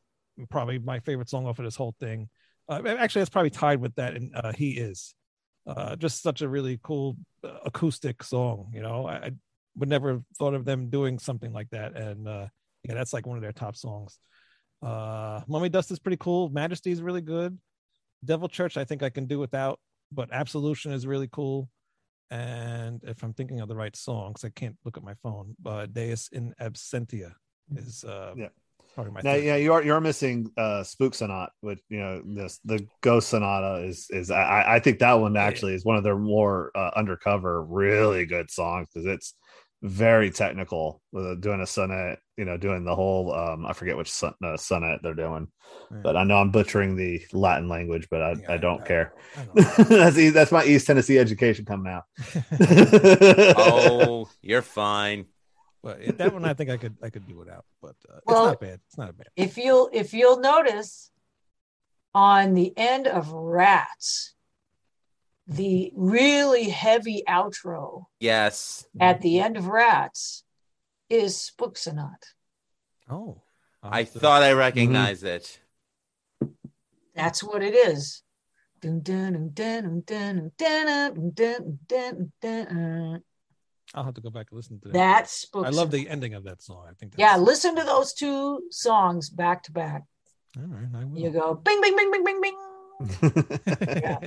probably my favorite song off of this whole thing. Actually, that's probably tied with that. And He Is just such a really cool acoustic song. You know, I would never have thought of them doing something like that. And that's like one of their top songs. Mummy Dust is pretty cool. Majesty is really good. Devil Church, I think I can do without, but Absolution is really cool. And if I'm thinking of the right songs, I can't look at my phone, but Deus in Absentia is probably my favorite. Yeah, you're missing Spook Sonata, which the Ghost Sonata is I think that one actually is one of their more undercover really good songs, because it's very technical with doing a sonnet, doing the whole I forget which sonnet they're doing, but I know I'm butchering the Latin language, but I don't care. I don't. That's my East Tennessee education coming out. Oh, you're fine. Well, that one I think I could do without, but it's not bad. It's not bad. If you'll notice, on the end of Rats, the really heavy outro. Yes. At the end of Rats is Spook Sonata. Oh, I thought I recognized it. That's what it is. I'll have to go back and listen to that. That's Spook Sonata. I love the ending of that song. I think. That's listen to those two songs back to back. All right, I will. You go bing, bing, bing, bing, bing, bing. Yeah.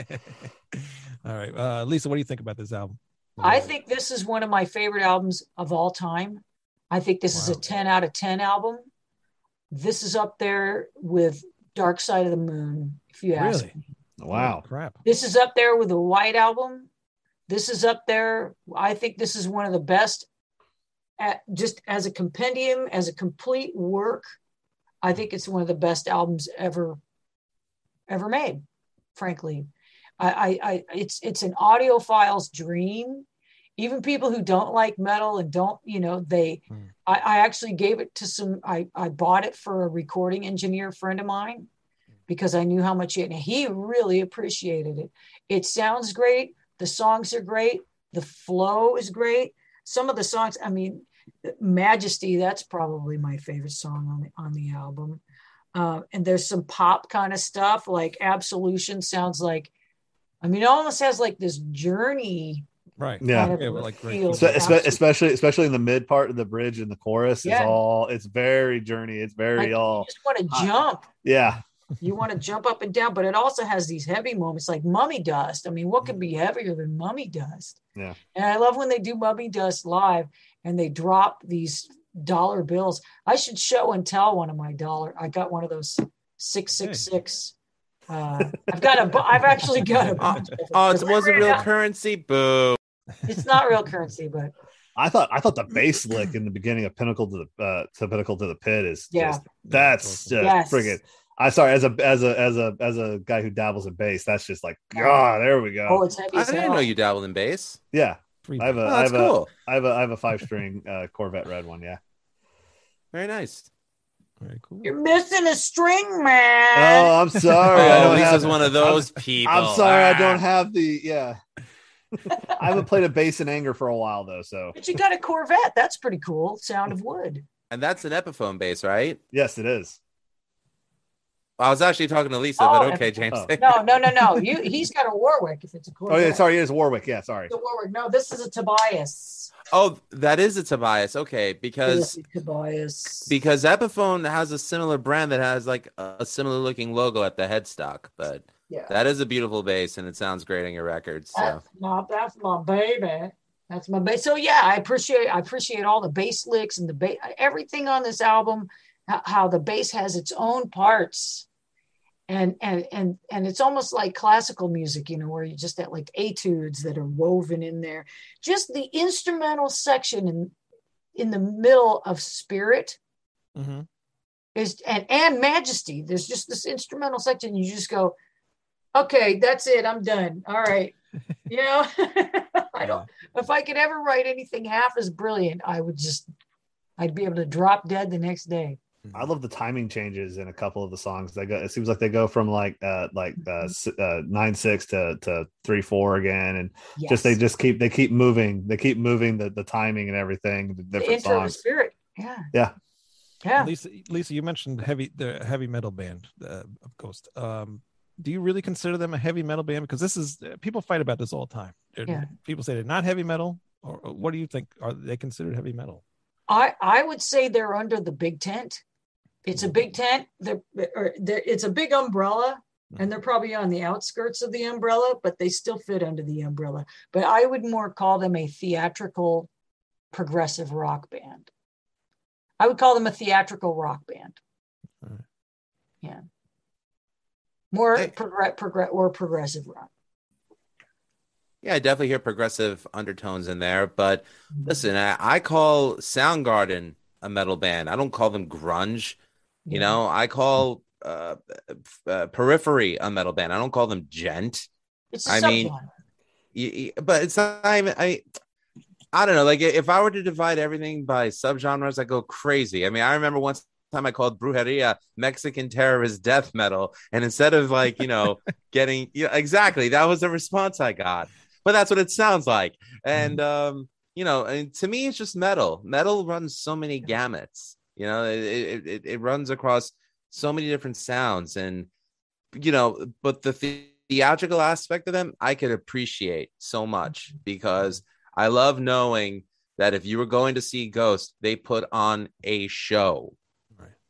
All right, Lisa, what do you think about this album? I think this is one of my favorite albums of all time. I think this is a 10 out of 10 album. This is up there with Dark Side of the Moon, if you ask me. Wow. Holy crap. This is up there with the White Album. This is up there. I think this is one of the best, just as a compendium, as a complete work. I think it's one of the best albums ever made, frankly. It's an audiophile's dream. Even people who don't like metal and don't, I actually gave it to I bought it for a recording engineer friend of mine because I knew how much he really appreciated it. It sounds great. The songs are great. The flow is great. Some of the songs, Majesty, that's probably my favorite song on the album. And there's some pop kind of stuff, like Absolution sounds like, it almost has like this Journey. Right. Yeah. Especially in the mid part of the bridge and the chorus is all, it's very Journey. It's very all. You just want to jump. Yeah. You want to jump up and down, but it also has these heavy moments like Mummy Dust. What could be heavier than Mummy Dust? Yeah. And I love when they do Mummy Dust live and they drop these dollar bills. I should show and tell one of my dollar. I got one of those 666. I've actually got a bunch. Oh, it wasn't real currency. Boo! It's not real currency, but I thought the bass lick in the beginning of Pinnacle to the Pit is friggin'. I'm sorry, as a guy who dabbles in bass, that's just like God. There we go. Oh, it's heavy. I didn't know you dabbled in bass. Yeah. I have a 5-string Corvette red one. Yeah, very nice, very cool. You're missing a string, man. Oh, I'm sorry. Lisa's one of those people. I'm sorry, I don't have the. Yeah, I haven't played a bass in anger for a while though. So, but you got a Corvette. That's pretty cool. Sound of wood. And that's an Epiphone bass, right? Yes, it is. I was actually talking to Lisa, but okay, James. Oh. No. He's got a Warwick if it's a Corvette. Oh, yeah, sorry, it is Warwick. Yeah, sorry. It's a Warwick. No, this is a Tobias. Oh, that is a Tobias. Okay, because Epiphone has a similar brand that has like a similar looking logo at the headstock, but that is a beautiful bass and it sounds great on your record. So that's my baby. That's my bass. So yeah, I appreciate all the bass licks and everything on this album. How the bass has its own parts and it's almost like classical music, where you just at like etudes that are woven in there. Just the instrumental section in the middle of Spirit is and Majesty. There's just this instrumental section. You just go, okay, that's it. I'm done. All right. If I could ever write anything half as brilliant, I'd be able to drop dead the next day. I love the timing changes in a couple of the songs. It seems like they go from 9/6 to 3/4 again, and they keep moving. They keep moving the timing and everything. The intro to Spirit, yeah. Lisa, you mentioned the heavy metal band of Ghost. Do you really consider them a heavy metal band? Because this is people fight about this all the time. People say they're not heavy metal, or what do you think? Are they considered heavy metal? I would say they're under the big tent. It's a big tent. It's a big umbrella, and they're probably on the outskirts of the umbrella, but they still fit under the umbrella. But I would more call them a theatrical progressive rock band. I would call them a theatrical rock band. Yeah. More progressive rock. Yeah, I definitely hear progressive undertones in there. But listen, I call Soundgarden a metal band. I don't call them grunge. You know, I call Periphery a metal band. I don't call them gent. It's a subgenre. But it's not even. I don't know. Like, if I were to divide everything by subgenres, I go crazy. I mean, I remember once time I called Brujeria Mexican terrorist death metal, and instead of like, you know, getting, you know, exactly, that was the response I got. But that's what it sounds like. And you know, and to me, it's just metal. Metal runs so many gamuts. You know, it runs across so many different sounds, and you know, but the theatrical aspect of them, I could appreciate so much, because I love knowing that if you were going to see Ghost, they put on a show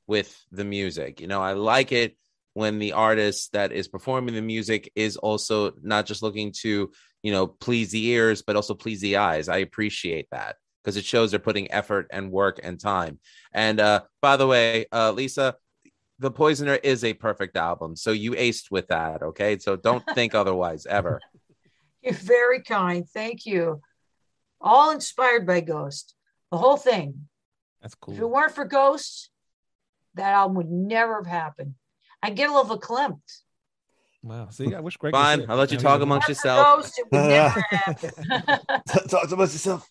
with the music. You know, I like it when the artist that is performing the music is also not just looking to, you know, please the ears, but also please the eyes. I appreciate that, because it shows they're putting effort and work and time. And by the way, Lisa, The Poisoner is a perfect album. So you aced with that. Okay. So don't think otherwise ever. You're very kind. Thank you. All inspired by Ghost. The whole thing. That's cool. If it weren't for Ghost, that album would never have happened. I get a little verklempt. Wow. See, I wish Greg. Fine. I'll let you talk amongst yourself. It would never happen. Talk amongst yourself.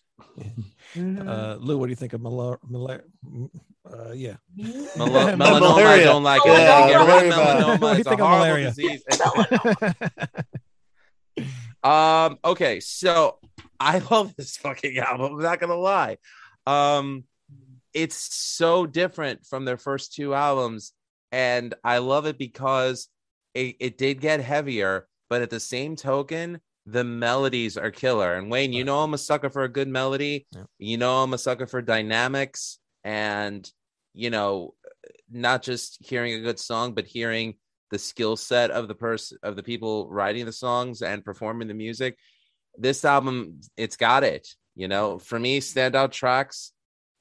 Lou, what do you think of melanoma? I don't like it. Melanoma is a horrible disease. Okay, so I love this fucking album. I'm not gonna lie. It's so different from their first two albums, and I love it because it did get heavier, but at the same token, the melodies are killer. And Wayne, you know I'm a sucker for a good melody. Yeah. You know I'm a sucker for dynamics, and you know, not just hearing a good song, but hearing the skill set of the people writing the songs and performing the music. This album, it's got it. You know, for me, standout tracks.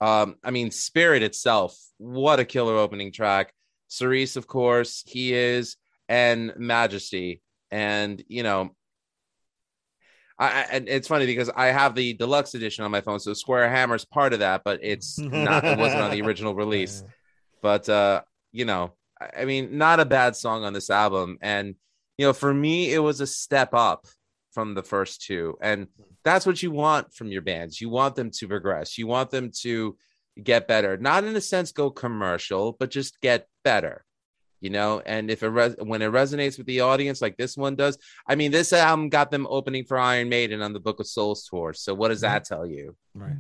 I mean, Spirit itself, what a killer opening track. Cirice, of course, He Is, and Majesty. And, you know, and it's funny because I have the deluxe edition on my phone, so Square Hammer's part of that, but it wasn't on the original release. But, you know, I mean, not a bad song on this album. And, you know, for me, it was a step up from the first two. And that's what you want from your bands. You want them to progress. You want them to get better, not in a sense go commercial, but just get better, you know? And if when it resonates with the audience, like this one does, I mean, this album got them opening for Iron Maiden on the Book of Souls tour. So what does that tell you? Right.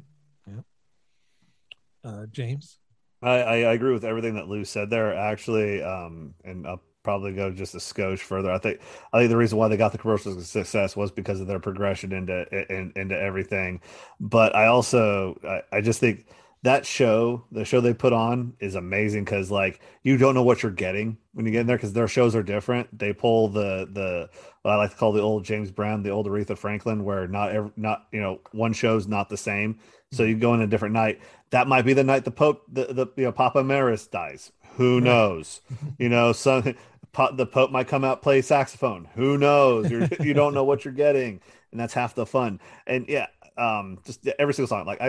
Yeah. James. I agree with everything that Lou said there, actually. And up, probably go just a skosh further. I think the reason why they got the commercial success was because of their progression into everything. But I also I just think that the show they put on is amazing, because like, you don't know what you're getting when you get in there, because their shows are different. They pull the what I like to call the old James Brown, the old Aretha Franklin, where not you know, one show's not the same. So you go in a different night. That might be the night the Pope, you know, Papa Emeritus dies. Who knows? You know, the Pope might come out, play saxophone. Who knows? You don't know what you're getting, and that's half the fun. And yeah, just every single song. Like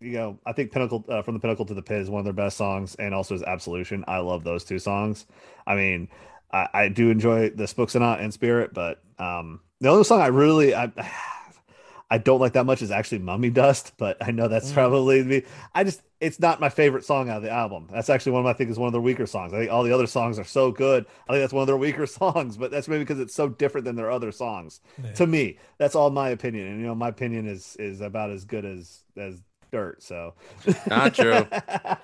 you know, I think Pinnacle from the Pinnacle to the Pit is one of their best songs, and also is Absolution. I love those two songs. I mean, I do enjoy the Spook Sonata and Spirit, but the only song I don't like that much is actually Mummy Dust, but I know that's probably me. It's not my favorite song out of the album. That's actually I think is one of their weaker songs. I think all the other songs are so good. I think that's one of their weaker songs, but that's maybe because it's so different than their other songs. Yeah. To me, that's all my opinion. And you know, my opinion is about as good as dirt. So not true. I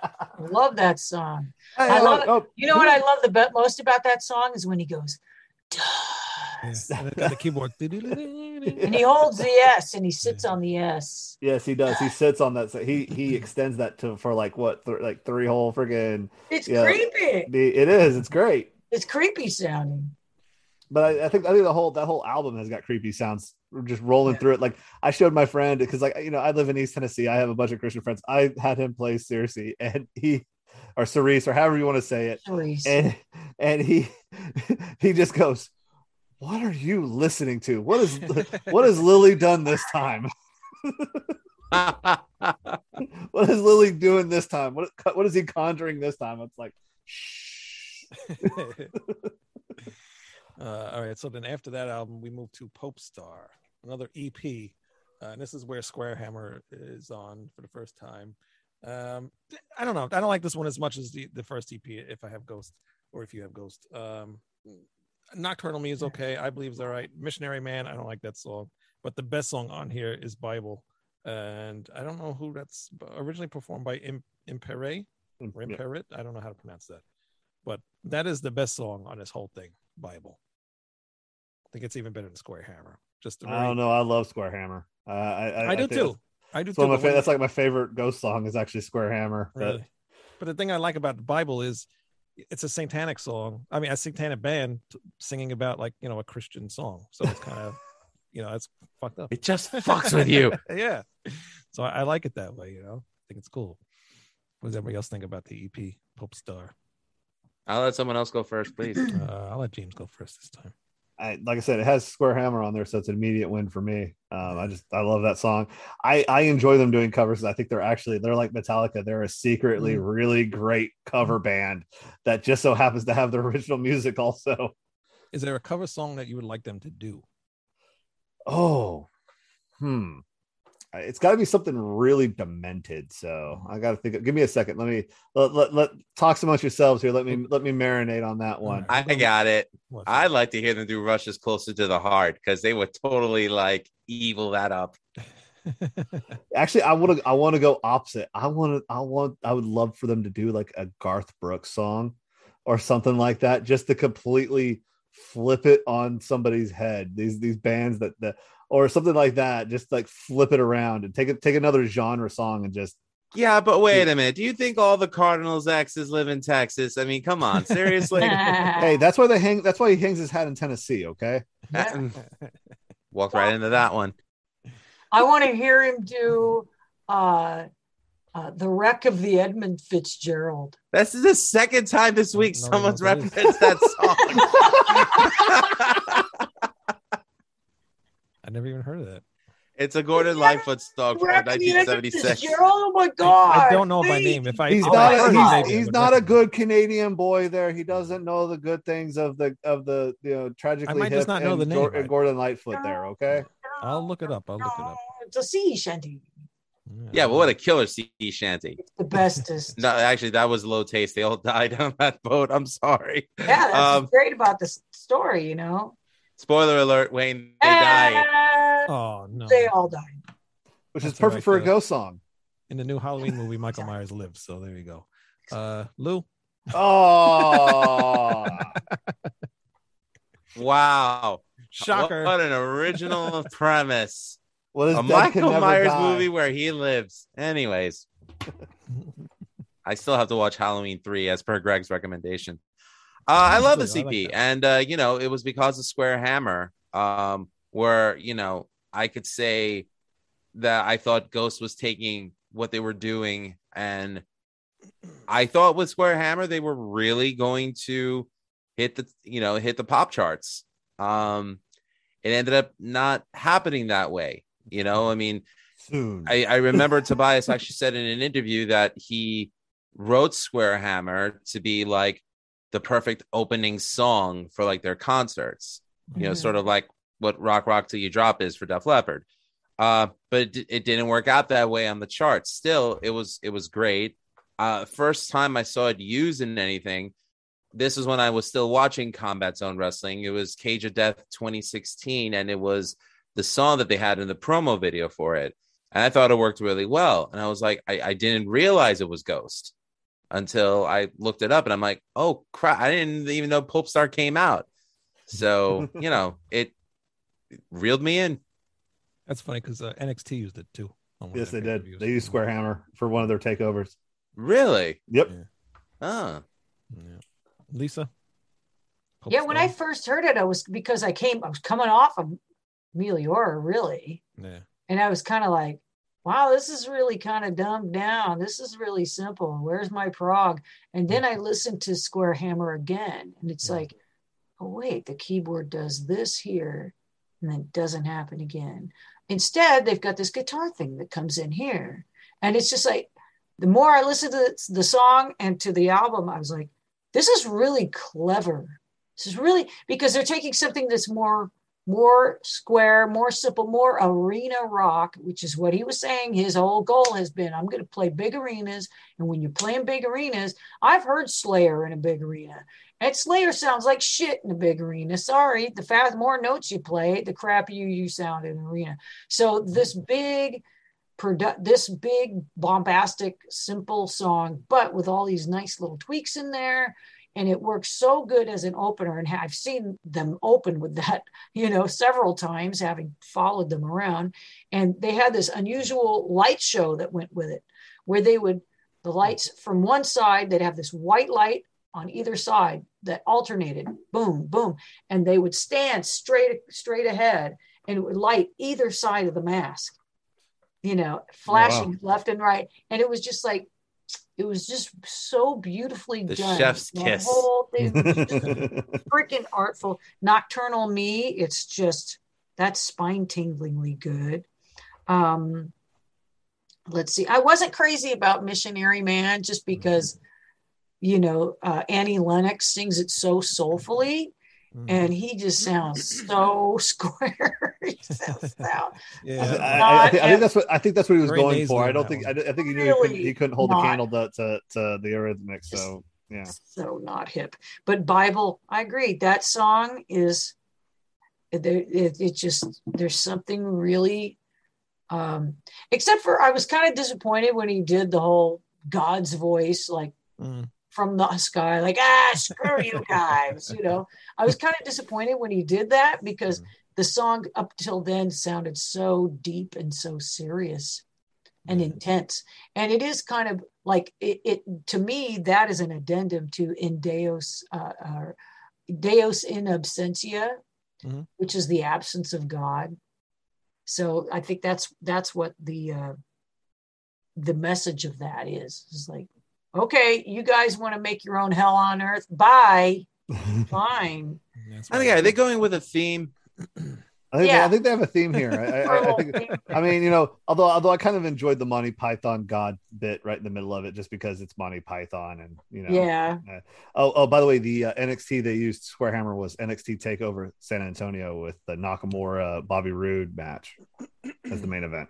love that song. I love it. Oh. You know what I love the most about that song is when he goes, duh. Yeah. Got the keyboard. And he holds the S and he sits on the S. Yes, he does. He sits on that. So he extends that for three whole friggin'. It's creepy. It is. It's great. It's creepy sounding. But I think that whole album has got creepy sounds just rolling through it. Like, I showed my friend, because like, you know, I live in East Tennessee. I have a bunch of Christian friends. I had him play Cirice, and he or Cirice, or however you want to say it. Cirice. And he just goes, "What are you listening to? What is what has Lily done this time? What is Lily doing this time? What is he conjuring this time?" It's like, shh. All right. So then after that album, we move to Popestar, another EP. And this is where Squarehammer is on for the first time. I don't know. I don't like this one as much as the first EP, if I have Ghost, or if you have Ghost. Nocturnal Me is okay. I Believe is all right. Missionary Man, I don't like that song. But the best song on here is Bible. And I don't know who that's originally performed by Impere. Imperet? I don't know how to pronounce that. But that is the best song on this whole thing, Bible. I think it's even better than Squarehammer. I don't know. I love Squarehammer. I do too. I do too. That's like my favorite Ghost song is actually Squarehammer. Really? But the thing I like about the Bible is it's a satanic song. I mean, a satanic band singing about, like, you know, a Christian song. So it's kind of, you know, it's fucked up. It just fucks with you. Yeah. So I like it that way, you know. I think it's cool. What does everybody else think about the EP, Popestar? I'll let someone else go first, please. I'll let James go first this time. Like I said, it has Squarehammer on there, so it's an immediate win for me. I love that song. I enjoy them doing covers. I think they're like Metallica. They're a secretly really great cover band that just so happens to have the original music also. Is there a cover song that you would like them to do? It's got to be something really demented. So I got to think. Give me a second. Let me talk amongst yourselves here. Let me marinate on that one. I got it. I'd like to hear them do Rushes Closer to the Heart, because they would totally like evil that up. Actually, I want to go opposite. I would love for them to do like a Garth Brooks song or something like that, just to completely flip it on somebody's head. These bands that or something like that, just like flip it around and take another genre song and just. Yeah, but wait a minute. Do you think all the Cardinals exes live in Texas? I mean, come on, seriously. Hey, that's why that's why he hangs his hat in Tennessee. Okay, walk right into that one. I want to hear him do The Wreck of the Edmund Fitzgerald. This is the second time this week someone's referenced that song. I never even heard of that. It's a Gordon Lightfoot song from 1976. Oh my God! I don't know my name. He's not a good Canadian boy. There, he doesn't know the good things of the tragically. I might just not know the name. Gordon Lightfoot. There, okay. I'll look it up. It's a sea shanty. Yeah, but what a killer sea shanty! It's the bestest. No, actually, that was low taste. They all died on that boat. I'm sorry. Yeah, that's what's great about this story, you know. Spoiler alert, Wayne, they died. Oh, no. They all died. Which is perfect for a ghost song. In the new Halloween movie, Michael Myers lives. So there you go. Lou? Oh. Wow. Shocker. What an original premise. A Michael Myers movie where he lives. Anyways. I still have to watch Halloween 3 as per Greg's recommendation. I love the CP, like, and it was because of Squarehammer, where I could say that I thought Ghost was taking what they were doing, and I thought with Squarehammer they were really going to hit the pop charts. It ended up not happening that way, I mean, soon. I remember Tobias actually said in an interview that he wrote Squarehammer to be like the perfect opening song for like their concerts, sort of like what Rock Till You Drop is for Def Leppard. But it didn't work out that way on the charts. Still, it was great. First time I saw it used in anything. This is when I was still watching Combat Zone Wrestling. It was Cage of Death 2016. And it was the song that they had in the promo video for it. And I thought it worked really well. And I was like, I didn't realize it was Ghost until I looked it up, and I'm like, oh crap, I didn't even know Popestar came out. So, it reeled me in. That's funny, because NXT used it too. Yes, they did. They used Squarehammer for one of their takeovers. Really? Yep. Yeah. Yeah. Lisa? Popestar? Yeah, when I first heard it, I was coming off of Meliora, really. Yeah. And I was kind of like, wow, this is really kind of dumbed down. This is really simple. Where's my prog? And then I listened to Square Hammer again. And it's like, oh, wait, the keyboard does this here. And then it doesn't happen again. Instead, they've got this guitar thing that comes in here. And it's just like, the more I listened to the song and to the album, I was like, this is really clever. This is really, because they're taking something that's more square, more simple, more arena rock, which is what he was saying his whole goal has been. I'm going to play big arenas. And when you're playing big arenas, I've heard Slayer in a big arena. And Slayer sounds like shit in a big arena. Sorry, the more notes you play, the crappier you sound in an arena. So this big bombastic, simple song, but with all these nice little tweaks in there. And it works so good as an opener. And I've seen them open with that, several times, having followed them around. And they had this unusual light show that went with it, where the lights from one side, they'd have this white light on either side that alternated, boom, boom. And they would stand straight ahead, and it would light either side of the mask, flashing left and right. And it was just like, it was just so beautifully done. The chef's kiss. The whole thing was just freaking artful. Nocturnal Me, it's just, that's spine-tinglingly good. Let's see. I wasn't crazy about Missionary Man just because, Annie Lennox sings it so soulfully. And he just sounds so square. He sounds out. Yeah, I think that's what he was going for. I think he knew he couldn't hold the candle to the Eurythmics. So yeah, so not hip. But Bible, I agree. That song is there. It just, there's something really. Except for I was kind of disappointed when he did the whole God's voice, like. From the sky, like, screw you guys, I was kind of disappointed when he did that, because the song up till then sounded so deep and so serious and intense. And it is kind of like, it to me, that is an addendum to In Deus, or Deus in Absentia, which is the absence of God. So I think that's what the message of that is. It's like, okay, you guys want to make your own hell on earth? Bye. Fine. Are they going with a theme? I think they have a theme here. Although I kind of enjoyed the Monty Python God bit right in the middle of it, just because it's Monty Python and . By the way, the NXT they used Square Hammer was NXT Takeover San Antonio with the Nakamura Bobby Roode match as the main event.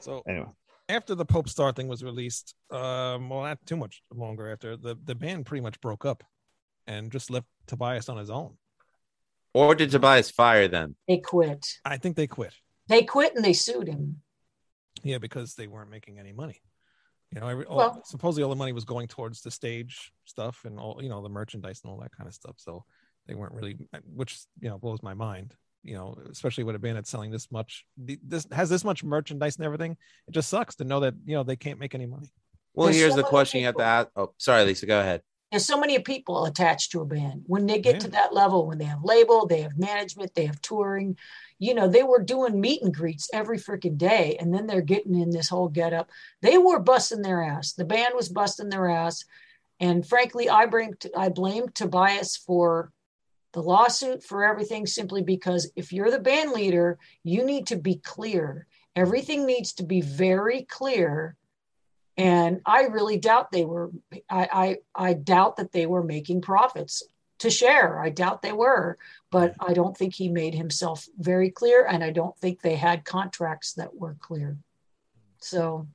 So anyway, after the Popestar thing was released, not too much longer after, the band pretty much broke up and just left Tobias on his own. Or did Tobias fire them? They quit. I think they quit. They quit and they sued him. Yeah, because they weren't making any money. Supposedly all the money was going towards the stage stuff and all, the merchandise and all that kind of stuff. So they weren't really, which, blows my mind. Especially with a band that's selling this much, this has this much merchandise and everything. It just sucks to know that, they can't make any money. Well, here's the question you have to ask. Oh, sorry, Lisa, go ahead. There's so many people attached to a band. When they get to that level, when they have label, they have management, they have touring, they were doing meet and greets every freaking day. And then they're getting in this whole getup. They were busting their ass. The band was busting their ass. And frankly, I blame Tobias for the lawsuit, for everything, simply because if you're the band leader, you need to be clear. Everything needs to be very clear. And I really doubt I doubt that they were making profits to share. I doubt they were, but I don't think he made himself very clear. And I don't think they had contracts that were clear. So.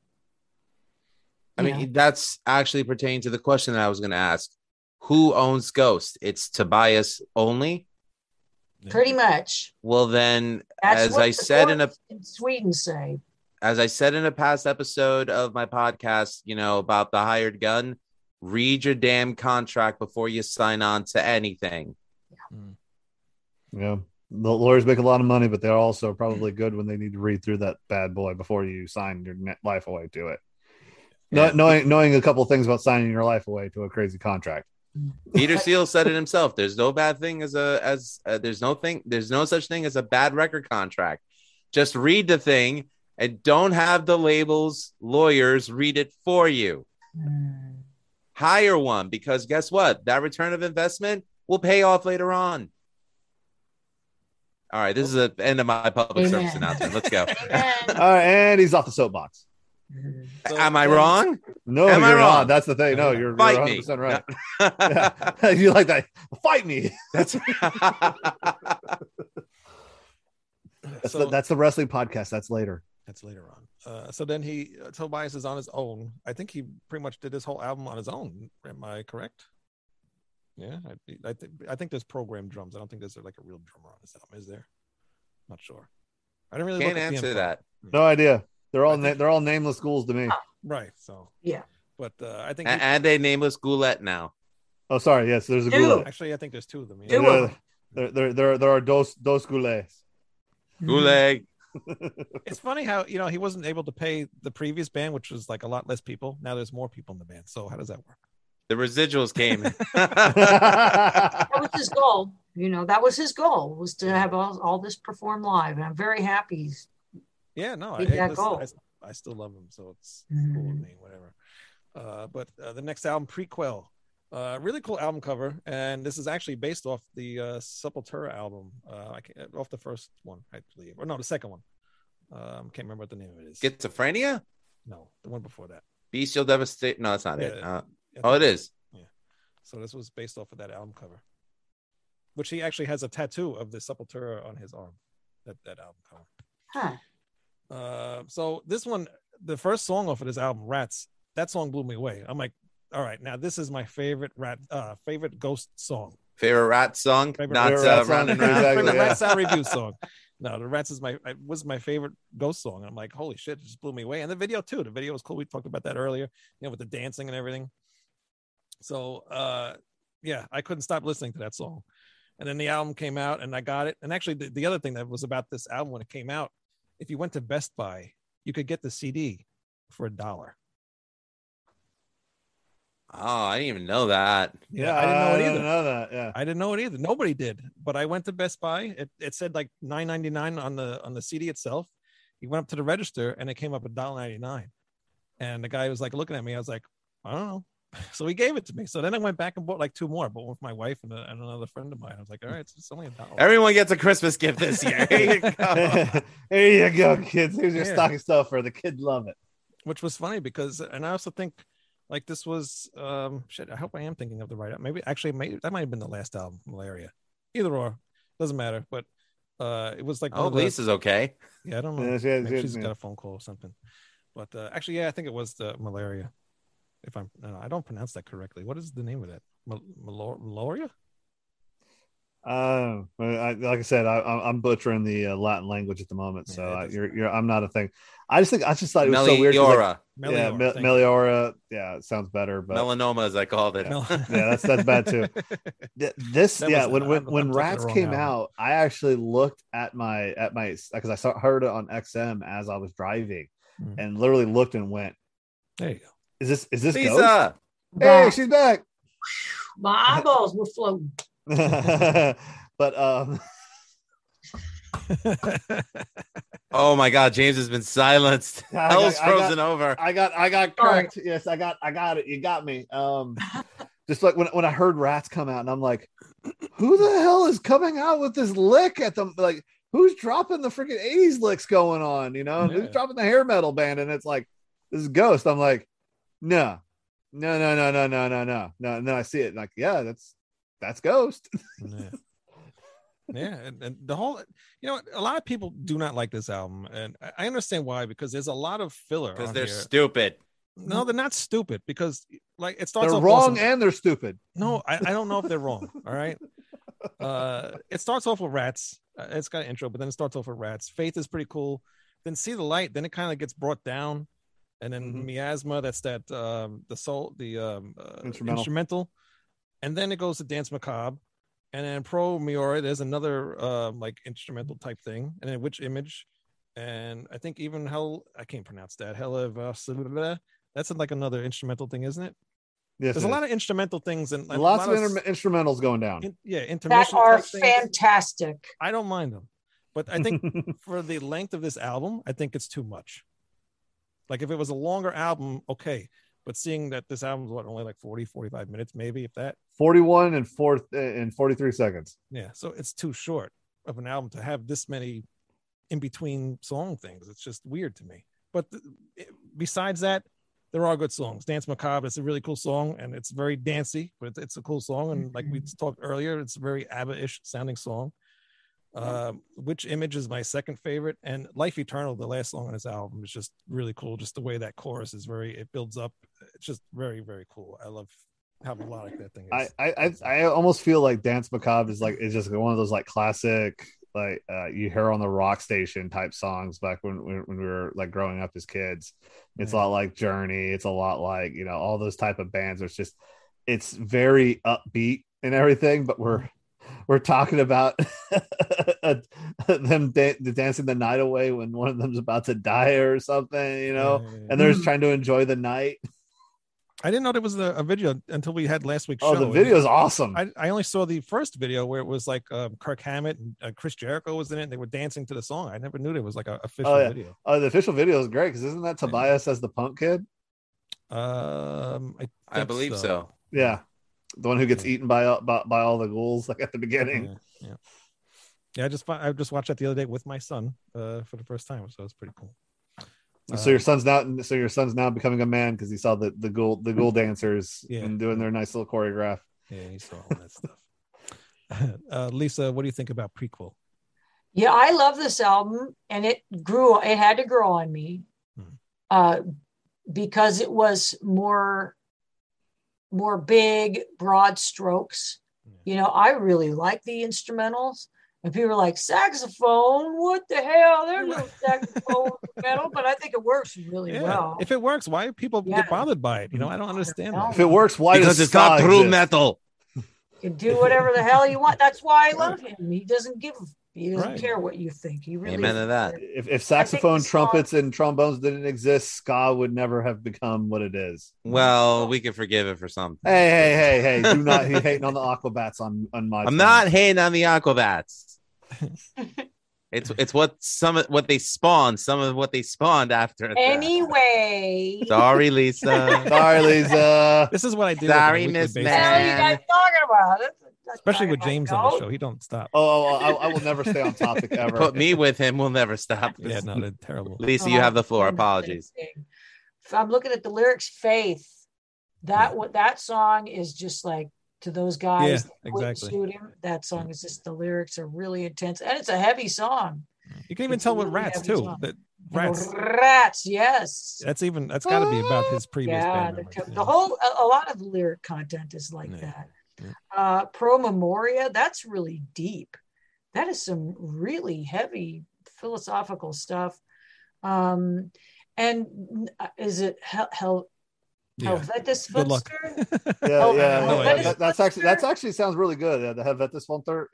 I mean, that's actually pertaining to the question that I was going to ask. Who owns Ghost? It's Tobias only? Pretty much. Well, then, that's as I said in Sweden say. As I said in a past episode of my podcast, about the hired gun, read your damn contract before you sign on to anything. Yeah. The lawyers make a lot of money, but they're also probably good when they need to read through that bad boy before you sign your life away to it. Yeah. Knowing a couple of things about signing your life away to a crazy contract. Peter Seal said it himself. There's no bad thing as a there's no such thing as a bad record contract. Just read the thing and don't have the label's lawyers read it for you. Hire one, because guess what? That return of investment will pay off later on. All right, this is the end of my public service announcement. Let's go. All right, and he's off the soapbox. So, am I wrong? No, am you're wrong? That's the thing. No, you're 100% right. No. Yeah. You like that? Fight me. That's the wrestling podcast. That's later on. So then Tobias is on his own. I think he pretty much did this whole album on his own. Am I correct? Yeah, I think there's programmed drums. I don't think there's like a real drummer on this album, is there? Not sure. I didn't really look at answer that. No idea. They're all nameless ghouls to me. Right. So yeah. But I think and a nameless ghoulette now. Oh, sorry. Yes, there's a ghoulette. Actually, I think there's two of them. Yeah. There are dos ghoulets. Goulet. It's funny how he wasn't able to pay the previous band, which was like a lot less people. Now there's more people in the band. So how does that work? The residuals came. That was his goal. That was his goal, was to have all this performed live, and I'm very happy. Yeah, no, I still love him, so it's cool with me, whatever. But the next album, Prequelle, really cool album cover, and this is actually based off the Sepultura album, off the first one, I believe, or no, the second one. Can't remember what the name of it is. Schizophrenia? No, the one before that. Bestial Devastation. No, that's not it. It is. Yeah. So this was based off of that album cover, which he actually has a tattoo of the Sepultura on his arm. That album cover. Huh. So this one, the first song off of this album, Rats, that song blew me away. I'm like, all right, now this is my favorite favorite Ghost song. Favorite Rat song? Favorite Rat Sound Review song. No, the Rats was my favorite Ghost song. I'm like, holy shit, it just blew me away. And the video too. The video was cool. We talked about that earlier, with the dancing and everything. So yeah, I couldn't stop listening to that song. And then the album came out and I got it. And actually the other thing that was about this album when it came out, if you went to Best Buy, you could get the CD for $1. Oh, I didn't even know that. Yeah, I didn't know it either. Yeah, I didn't know it either. Nobody did. But I went to Best Buy. It said like $9.99 on the CD itself. You went up to the register and it came up $1.99. And the guy was like looking at me. I was like, I don't know. So he gave it to me. So then I went back and bought like two more, but one with my wife and another friend of mine. I was like, all right, it's only $1. Everyone gets a Christmas gift this year. There you go, kids. Here's your stocking stuffer. The kids love it. Which was funny because, and I also think like this was, I hope I am thinking of the right album. Maybe that might have been the last album, Meliora. Either or, doesn't matter. But it was like, Lisa's okay. Yeah, I don't know. Maybe she's got a phone call or something. But I think it was the Meliora. If I don't pronounce that correctly. What is the name of that? Meliora? Like I said, I'm butchering the Latin language at the moment, so I'm not a thing. I just thought it was so weird. Meliora. Yeah, it sounds better, but melanoma, as I called it. Yeah, that's bad too. When Rats came out, I actually looked at my because I heard it on XM as I was driving, and literally looked and went, "There you go." Is this Lisa? Ghost? Hey, she's back. My eyeballs were floating. But oh my God, James has been silenced. Hell's frozen over. I got correct. Right. Yes, I got it. You got me. Just like when I heard Rats come out, and I'm like, who the hell is coming out with this lick at them? Like, who's dropping the freaking 80s licks going on? Who's dropping the hair metal band? And it's like, this is Ghost. I'm like, No. And then I see it like, yeah, that's Ghost. And the whole, a lot of people do not like this album, and I understand why, because there's a lot of filler. Because they're stupid. No, they're not stupid, because like it starts. They're wrong and they're stupid. No, I don't know if they're wrong. All right. It starts off with Rats. It's got an intro, but then it starts off with Rats. Faith is pretty cool. Then See the Light. Then it kind of gets brought down. And then Miasma, that's that instrumental, and then it goes to Dance Macabre, and then Pro Meliora. There's another like instrumental type thing, and then Witch Image, and I think even Hell, I can't pronounce that. Hell of that's like another instrumental thing, isn't it? Yes, there's a lot of instrumental things and lots of instrumentals going down. That are fantastic. I don't mind them, but I think for the length of this album, I think it's too much. Like if it was a longer album, okay. But seeing that this album's what, only like 40, 45 minutes, maybe if that. 41 and 43 seconds. Yeah, so it's too short of an album to have this many in between song things. It's just weird to me. But besides that, there are good songs. Dance Macabre is a really cool song, and it's very dancey, but it's a cool song. And like we talked earlier, it's a very ABBA-ish sounding song. Which Image is my second favorite, and Life Eternal, the last song on this album, is just really cool. Just the way that chorus is it builds up. It's just very, very cool. I love how melodic that thing is. I almost feel like Dance Macabre is just one of those like classic, like you hear on the rock station type songs back when we were like growing up as kids. It's a lot like Journey. It's a lot like, you know, all those type of bands. It's very upbeat and everything, but we're talking about them dancing the night away when one of them's about to die or something, you know, and they're just trying to enjoy the night. I didn't know there was a video until we had last week's show. The video is awesome. I only saw the first video where it was like Kirk Hammett and Chris Jericho was in it, and they were dancing to the song. I never knew there was like an official video. The official video is great because isn't that Tobias as the punk kid? I believe so. Yeah. The one who gets eaten by all the ghouls, like at the beginning. Yeah. I just watched that the other day with my son for the first time, so it's pretty cool. So your son's now becoming a man because he saw the ghoul dancers and doing their nice little choreograph. Yeah, he saw all that stuff. Lisa, what do you think about Prequelle? Yeah, I love this album, and it had to grow on me because it was more big, broad strokes. You know, I really like the instrumentals. And people are like, saxophone? What the hell? There's no saxophone metal, but I think it works really well. If it works, why do people get bothered by it? You know, I don't understand that. If it works, why does it's not true metal? You can do whatever the hell you want. That's why I love him. He doesn't care what you think. He really Amen to that. If saxophone, trumpets, and trombones didn't exist, ska would never have become what it is. Well, we can forgive it for something. Hey. Do not be hating on the Aquabats on my I'm time. Not hating on the Aquabats. It's what they spawned after. Anyway. Sorry, Lisa. This is what I do. Sorry, Miss Man. What are you guys talking about? Especially with James on the show, he don't stop. I will never stay on topic ever. Put me with him, we'll never stop. Yeah, no, they're terrible. Lisa, you have the floor. Apologies. If I'm looking at the lyrics, Faith. That song is just like to those guys that wouldn't shoot him. That song is just the lyrics are really intense, and it's a heavy song. You can even tell with Rats too. Rats, yes. That's got to be about his previous band members. The whole a lot of lyric content is like that. Pro Memoria, that's really deep. That is some really heavy philosophical stuff. And is it Helvetus Funster? That's actually sounds really good. The Helvetus Funster.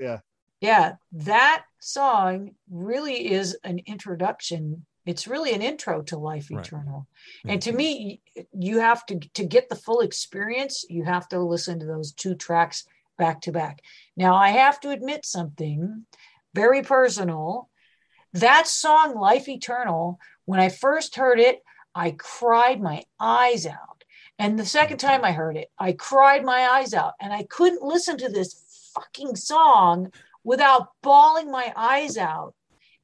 That song really is an introduction. It's really an intro to Life Eternal. Right. And to me, you have to get the full experience, you have to listen to those two tracks back to back. Now, I have to admit something very personal. That song, Life Eternal, when I first heard it, I cried my eyes out. And the second time I heard it, I cried my eyes out. And I couldn't listen to this fucking song without bawling my eyes out.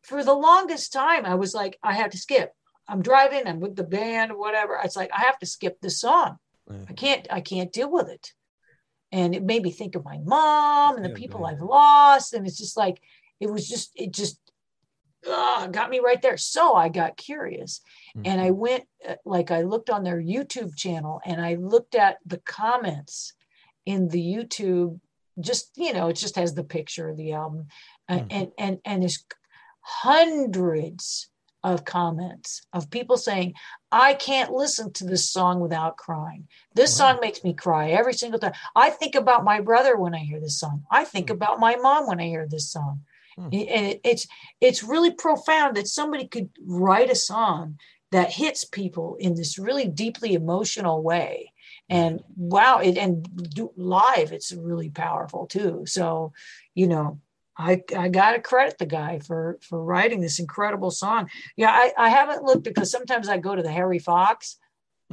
For the longest time, I was like, I have to skip. I'm driving, I'm with the band, whatever. It's like, I have to skip this song. Mm-hmm. I can't deal with it. And it made me think of my mom and the people I've lost. And it's just like, it got me right there. So I got curious. Mm-hmm. And I went, I looked on their YouTube channel and I looked at the comments in the YouTube, just, you know, it just has the picture of the album. Mm-hmm. And there's hundreds of comments of people saying, I can't listen to this song without crying. This song makes me cry every single time. I think about my brother when I hear this song. I think about my mom when I hear this song. And it's really profound that somebody could write a song that hits people in this really deeply emotional way. And wow, live, it's really powerful too. So, you know, I got to credit the guy for writing this incredible song. Yeah, I haven't looked, because sometimes I go to the Harry Fox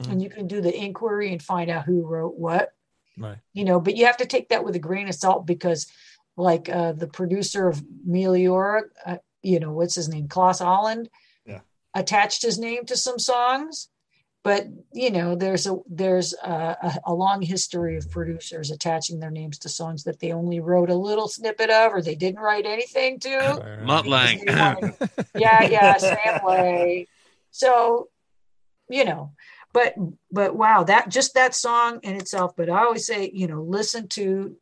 and you can do the inquiry and find out who wrote what, right? You know, but you have to take that with a grain of salt, because like the producer of Meliora, you know, what's his name? Klaus Holland, attached his name to some songs. But, you know, there's a long history of producers attaching their names to songs that they only wrote a little snippet of, or they didn't write anything to. Mutt Lange. Yeah, Sam Lay. So, you know, but wow, that just that song in itself. But I always say, you know, listen to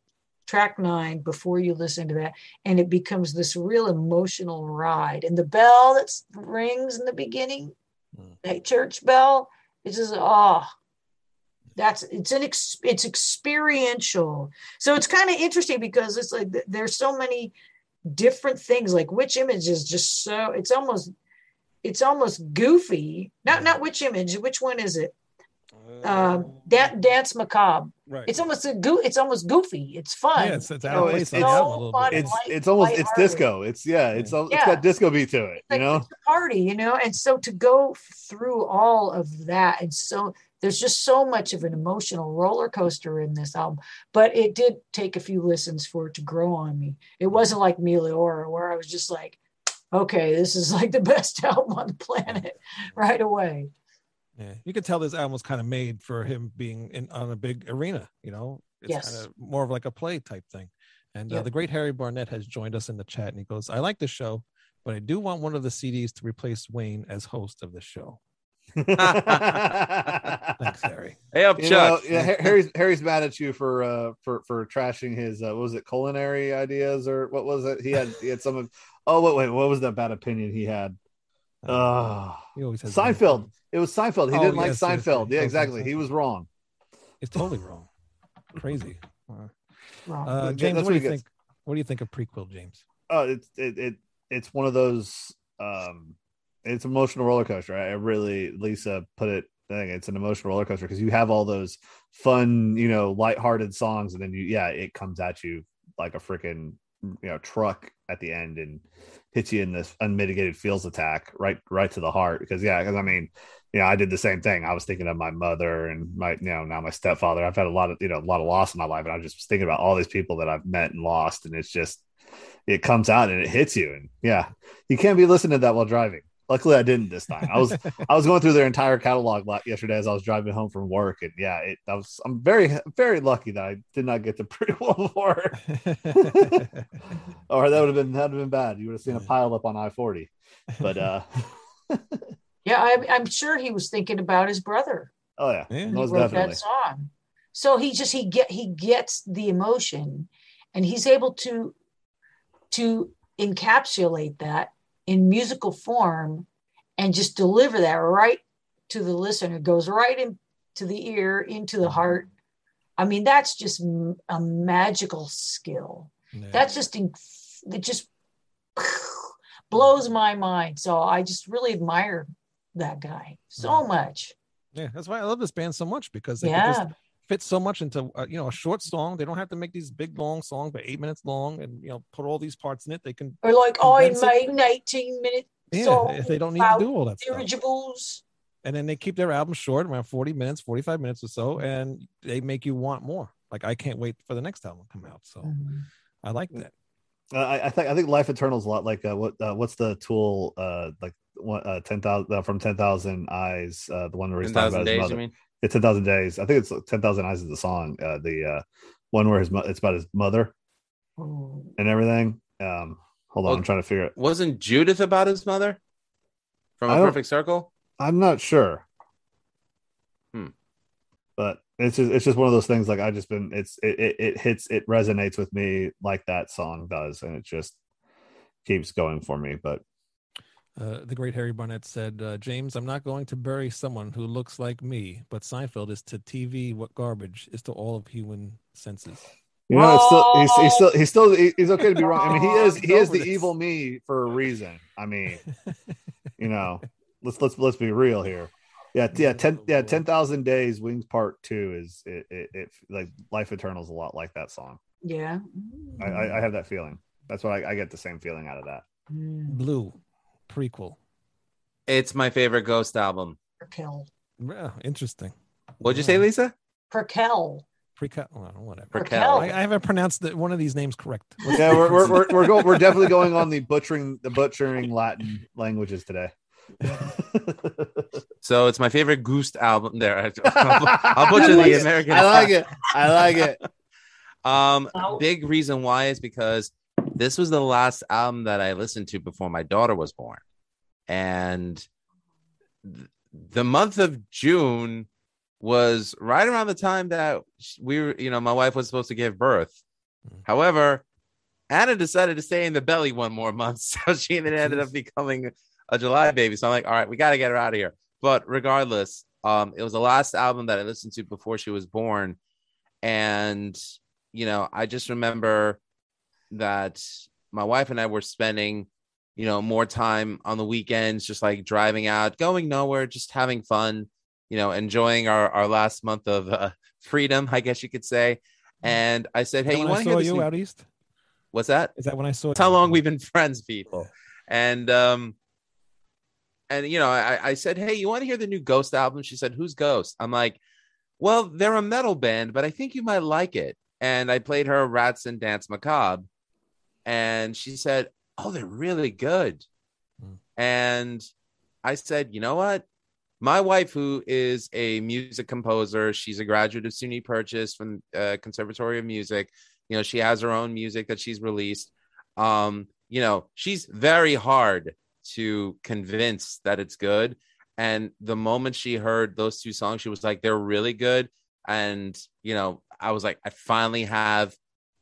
track 9 before you listen to that, and it becomes this real emotional ride. And the bell that rings in the beginning, that church bell, it's just, it's experiential. So it's kind of interesting, because it's like there's so many different things, like which image is just so, it's almost goofy. Not which image, which one is it? That Dance Macabre. Right. It's almost goofy. It's fun. Yeah, it's out of place. It's almost it's disco. It's got disco beat to it. You know, it's a party. You know, and so to go through all of that, and so there's just so much of an emotional roller coaster in this album. But it did take a few listens for it to grow on me. It wasn't like Meliora, where I was just like, okay, this is like the best album on the planet right away. Yeah, you could tell this album was kind of made for him being on a big arena. You know, it's kind of more of like a play type thing. And the great Harry Barnett has joined us in the chat, and he goes, "I like the show, but I do want one of the CDs to replace Wayne as host of the show." Thanks, Harry. Hey up, Chuck. You know, Harry's mad at you for trashing his what was it, culinary ideas, or what was it? He had some of. Oh wait, what was that bad opinion he had? He always has Seinfeld. That. It was Seinfeld. He didn't like Seinfeld. Yeah, exactly. He was wrong. It's totally wrong. Crazy. James, what do you think? What do you think of Prequelle, James? Oh, it's one of those. It's an emotional roller coaster. I really, Lisa put it. I think it's an emotional roller coaster, because you have all those fun, you know, lighthearted songs, and then it comes at you like a freaking, you know, truck at the end and hits you in this unmitigated feels attack right to the heart. Because I mean, you know, I did the same thing. I was thinking of my mother and my, you know, now my stepfather. I've had a lot of loss in my life, and I was just thinking about all these people that I've met and lost, and it's just, it comes out and it hits you. And yeah, you can't be listening to that while driving. Luckily I didn't this time. I was going through their entire catalog yesterday as I was driving home from work, and I'm very, very lucky that I did not get the Prequelle for it. Or that would have been bad. You would have seen a pile up on I-40. But yeah, I'm sure he was thinking about his brother. Oh yeah, yeah. Most he wrote definitely. That song. So he gets the emotion, and he's able to encapsulate that in musical form and just deliver that right to the listener. It goes right into the ear, into the heart. I mean, that's just a magical skill. Yeah. That's just, it just blows my mind. So I just really admire that guy so much. Yeah. That's why I love this band so much, because they just fit so much into, you know, a short song. They don't have to make these big long songs, but 8 minutes long, and you know, put all these parts in it. They can, or like, oh, in my 19-minute song, if they don't need to do all that dirigibles stuff. And then they keep their album short, around 40 minutes, 45 minutes or so, and they make you want more. Like, I can't wait for the next album to come out. So I like that. I think Life Eternal is a lot like what's the Tool like 10,000 from 10,000 Eyes, the one where he's talking about his mother. You mean? It's 10,000 Days. I think it's 10,000 Eyes is the song. The one where it's about his mother and everything. Hold on, I'm trying to figure it. Wasn't Judith about his mother from A Perfect Circle? I'm not sure. But it's just one of those things. Like it resonates with me like that song does, and it just keeps going for me. But. The great Harry Barnett said, James, I'm not going to bury someone who looks like me, but Seinfeld is to TV what garbage is to all of human senses. You know, he's okay to be wrong. I mean, he is the evil me for a reason. I mean, you know, let's be real here. 10,000 Days Wings Part 2 is it like Life Eternal is a lot like that song. Yeah. I have that feeling. That's what I get the same feeling out of that. Blue Prequelle. It's my favorite Ghost album. Prequelle. Yeah, interesting. What'd you say, Lisa? Prequelle. Prequelle, whatever. Prequelle. I haven't pronounced one of these names correct. Yeah, we're definitely going on the butchering Latin languages today. So it's my favorite Ghost album. There, I'll butcher the American. I like it. Big reason why is because this was the last album that I listened to before my daughter was born, and the month of June was right around the time that we were, my wife was supposed to give birth. However, Anna decided to stay in the belly one more month, so she then ended up becoming a July baby. So I'm like, all right, we got to get her out of here. But regardless, it was the last album that I listened to before she was born. And, I just remember that my wife and I were spending, more time on the weekends, just like driving out, going nowhere, just having fun, enjoying our last month of freedom, I guess you could say. And I said, hey, you want to hear this? Out east? What's that? Is that when I saw you? That's how long we've been friends, people. And, I said, hey, you want to hear the new Ghost album? She said, who's Ghost? I'm like, well, they're a metal band, but I think you might like it. And I played her Rats and Dance Macabre. And she said, oh, they're really good. And I said, you know what? My wife, who is a music composer, she's a graduate of SUNY Purchase from Conservatory of Music. She has her own music that she's released. She's very hard to convince that it's good. And the moment she heard those two songs, she was like, they're really good. And, I was like, I finally have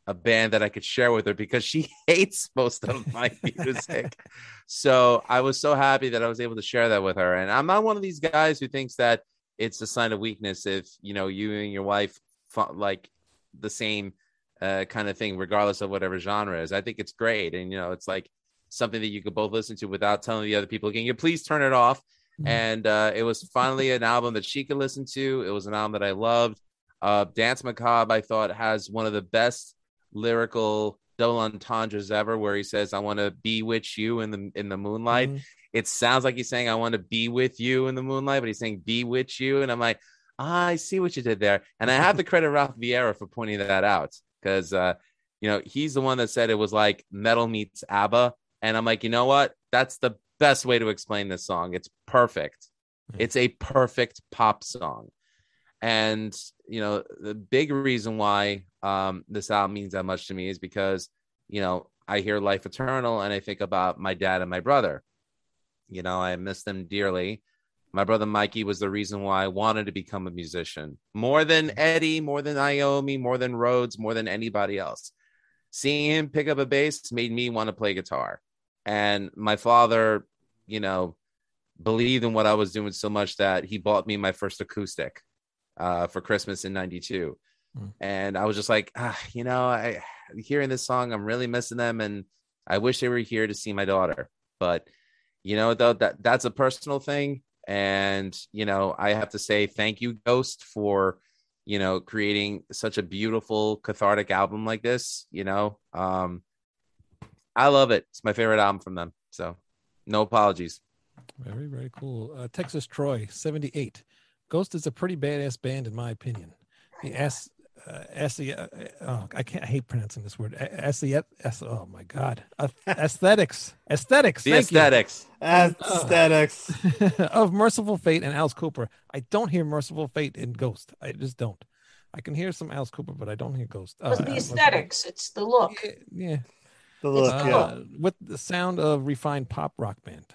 a band that I could share with her, because she hates most of my music. So I was so happy that I was able to share that with her. And I'm not one of these guys who thinks that it's a sign of weakness if, you and your wife like the same kind of thing, regardless of whatever genre is. I think it's great. And, it's like something that you could both listen to without telling the other people, can you please turn it off? And it was finally an album that she could listen to. It was an album that I loved. Dance Macabre, I thought, has one of the best lyrical double entendres ever, where he says, I want to be with you in the moonlight. It sounds like he's saying, I want to be with you in the moonlight, but he's saying be with you. And I'm like, I see what you did there. And I have to credit Ralph Vier for pointing that out, because he's the one that said it was like metal meets ABBA. And I'm like, you know what? That's the best way to explain this song. It's perfect. It's a perfect pop song. And, the big reason why this album means that much to me is because, I hear Life Eternal and I think about my dad and my brother. I miss them dearly. My brother Mikey was the reason why I wanted to become a musician. More than Eddie, more than Iommi, more than Rhodes, more than anybody else. Seeing him pick up a bass made me want to play guitar. And my father, believed in what I was doing so much that he bought me my first acoustic for Christmas in 92. And I was just like, hearing this song, I'm really missing them. And I wish they were here to see my daughter. But, though, that's a personal thing. And, I have to say thank you, Ghost, for, creating such a beautiful cathartic album like this. I love it. It's my favorite album from them. So no apologies. Very, very cool. Texas Troy, 78. Ghost is a pretty badass band, in my opinion. The I hate pronouncing this word. Oh my God. Aesthetics. The aesthetics. Aesthetics. Of Merciful Fate and Alice Cooper. I don't hear Merciful Fate in Ghost. I just don't. I can hear some Alice Cooper, but I don't hear Ghost. It's the aesthetics. It's the look. Yeah. With the sound of refined pop rock band.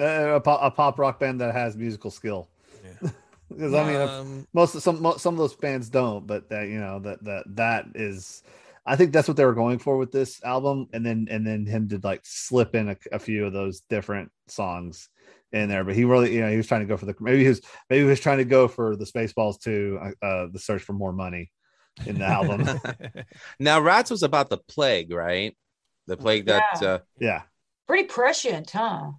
A pop rock band that has musical skill. Yeah. Because some of those bands don't, but that is, I think that's what they were going for with this album. And then him did like slip in a few of those different songs in there, but he really, he was trying to go for maybe he was trying to go for the Spaceballs too, the search for more money. In the album. Now Rats was about the plague, right? The plague that pretty prescient, huh?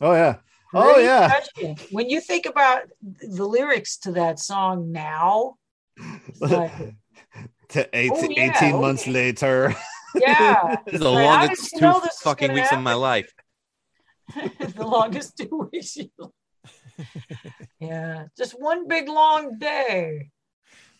Oh yeah. Oh, really yeah. Touching. When you think about the lyrics to that song now, like, to 18 months later. Yeah. This is the longest 2 fucking weeks of my life. The longest 2 weeks. Yeah. Just one big long day.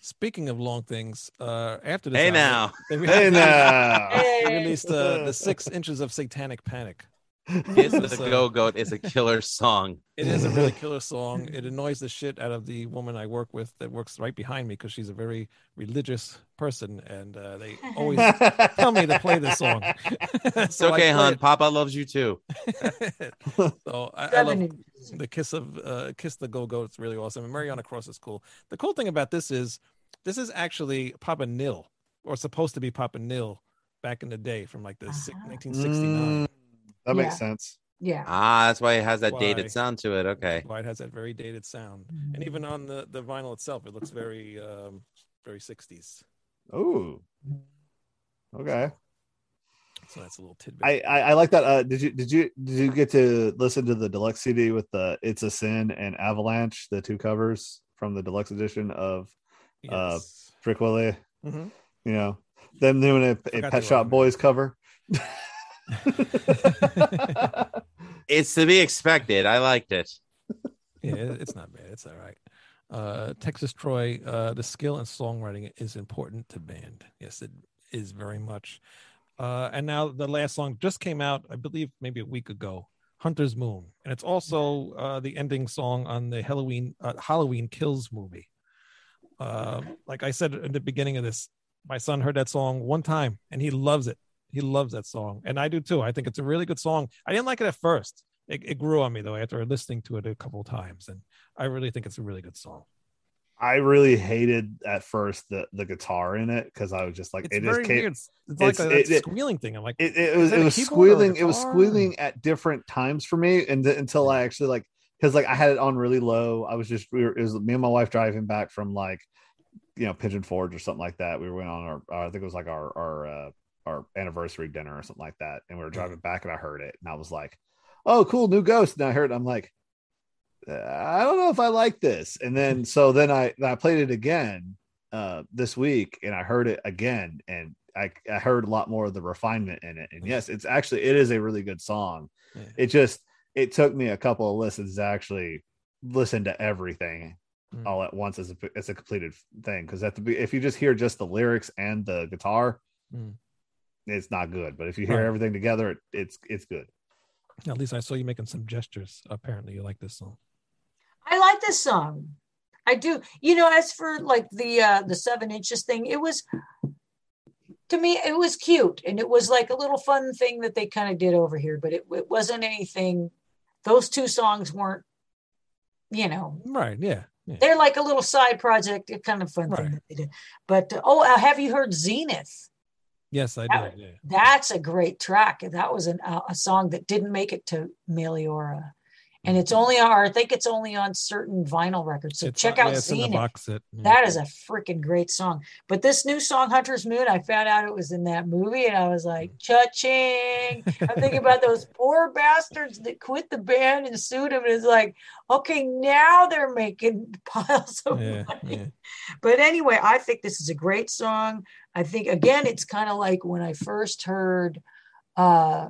Speaking of long things, after this, they released the 6 inches of Satanic Panic. It's a go-goat. It's a killer song. It is a really killer song. It annoys the shit out of the woman I work with that works right behind me because she's a very religious person, and they always tell me to play this song. It's so okay, hon. It. Papa loves you too. So I love the Kiss of Kiss the Go-Goat. It's really awesome. And Mariana Cross is cool. The cool thing about this is actually Papa Nil, or supposed to be Papa Nil, back in the day from like the 1969. That makes sense. Yeah. Ah, that's why it has that dated sound to it. Okay. Why it has that very dated sound. Mm-hmm. And even on the vinyl itself, it looks very very 60s. Oh. Okay. So that's a little tidbit. I like that. Did you get to listen to the deluxe CD with the It's a Sin and Avalanche, the two covers from the deluxe edition of Prequelle? Mm-hmm. You know, them doing a Pet Shop Boys cover. It's to be expected. I liked it. Yeah, it's not bad. It's all right. Texas Troy, the skill in songwriting is important to band. Yes, it is very much. And now the last song just came out, I believe maybe a week ago, Hunter's Moon. And it's also the ending song on the Halloween Kills movie. Like I said in the beginning of this, my son heard that song one time and he loves it. He loves that song. And I do too. I think it's a really good song. I didn't like it at first. It grew on me though after listening to it a couple of times. And I really think it's a really good song. I really hated at first the guitar in it because I was just like, it just came. It's like a squealing thing. I'm like, it was squealing. It was squealing at different times for me. And until I actually like, because like I had it on really low. I was just, it was me and my wife driving back from like, you know, Pigeon Forge or something like that. We went on our I think it was like our anniversary dinner or something like that, and we were driving back and I heard it and I was like, oh cool, new Ghost. And I heard it, I'm like, I don't know if I like this. And then I played it again this week and I heard it again and I heard a lot more of the refinement in it. And yes, it's actually, it is a really good song. Yeah. It took me a couple of listens to actually listen to everything all at once as a completed thing, because if you just hear just the lyrics and the guitar, it's not good. But if you hear everything together, it's good. At least I saw you making some gestures. Apparently you like this song. I like this song. I do. You know, as for like the 7 inches thing, it was, to me, it was cute. And it was like a little fun thing that they kind of did over here, but it wasn't anything. Those two songs weren't, you know. Right. Yeah. Yeah. They're like a little side project. It's kind of fun thing that they did. But, have you heard Zenith? Yes, I did. Yeah. That's a great track. That was a song that didn't make it to Meliora, and it's only I think it's only on certain vinyl records. So check out Zenith. That is a freaking great song. But this new song, Hunter's Moon, I found out it was in that movie, and I was like, cha-ching! I'm thinking about those poor bastards that quit the band and sued them. And it's like, okay, now they're making piles of money. Yeah. But anyway, I think this is a great song. I think, again, it's kind of like when I first heard Rats,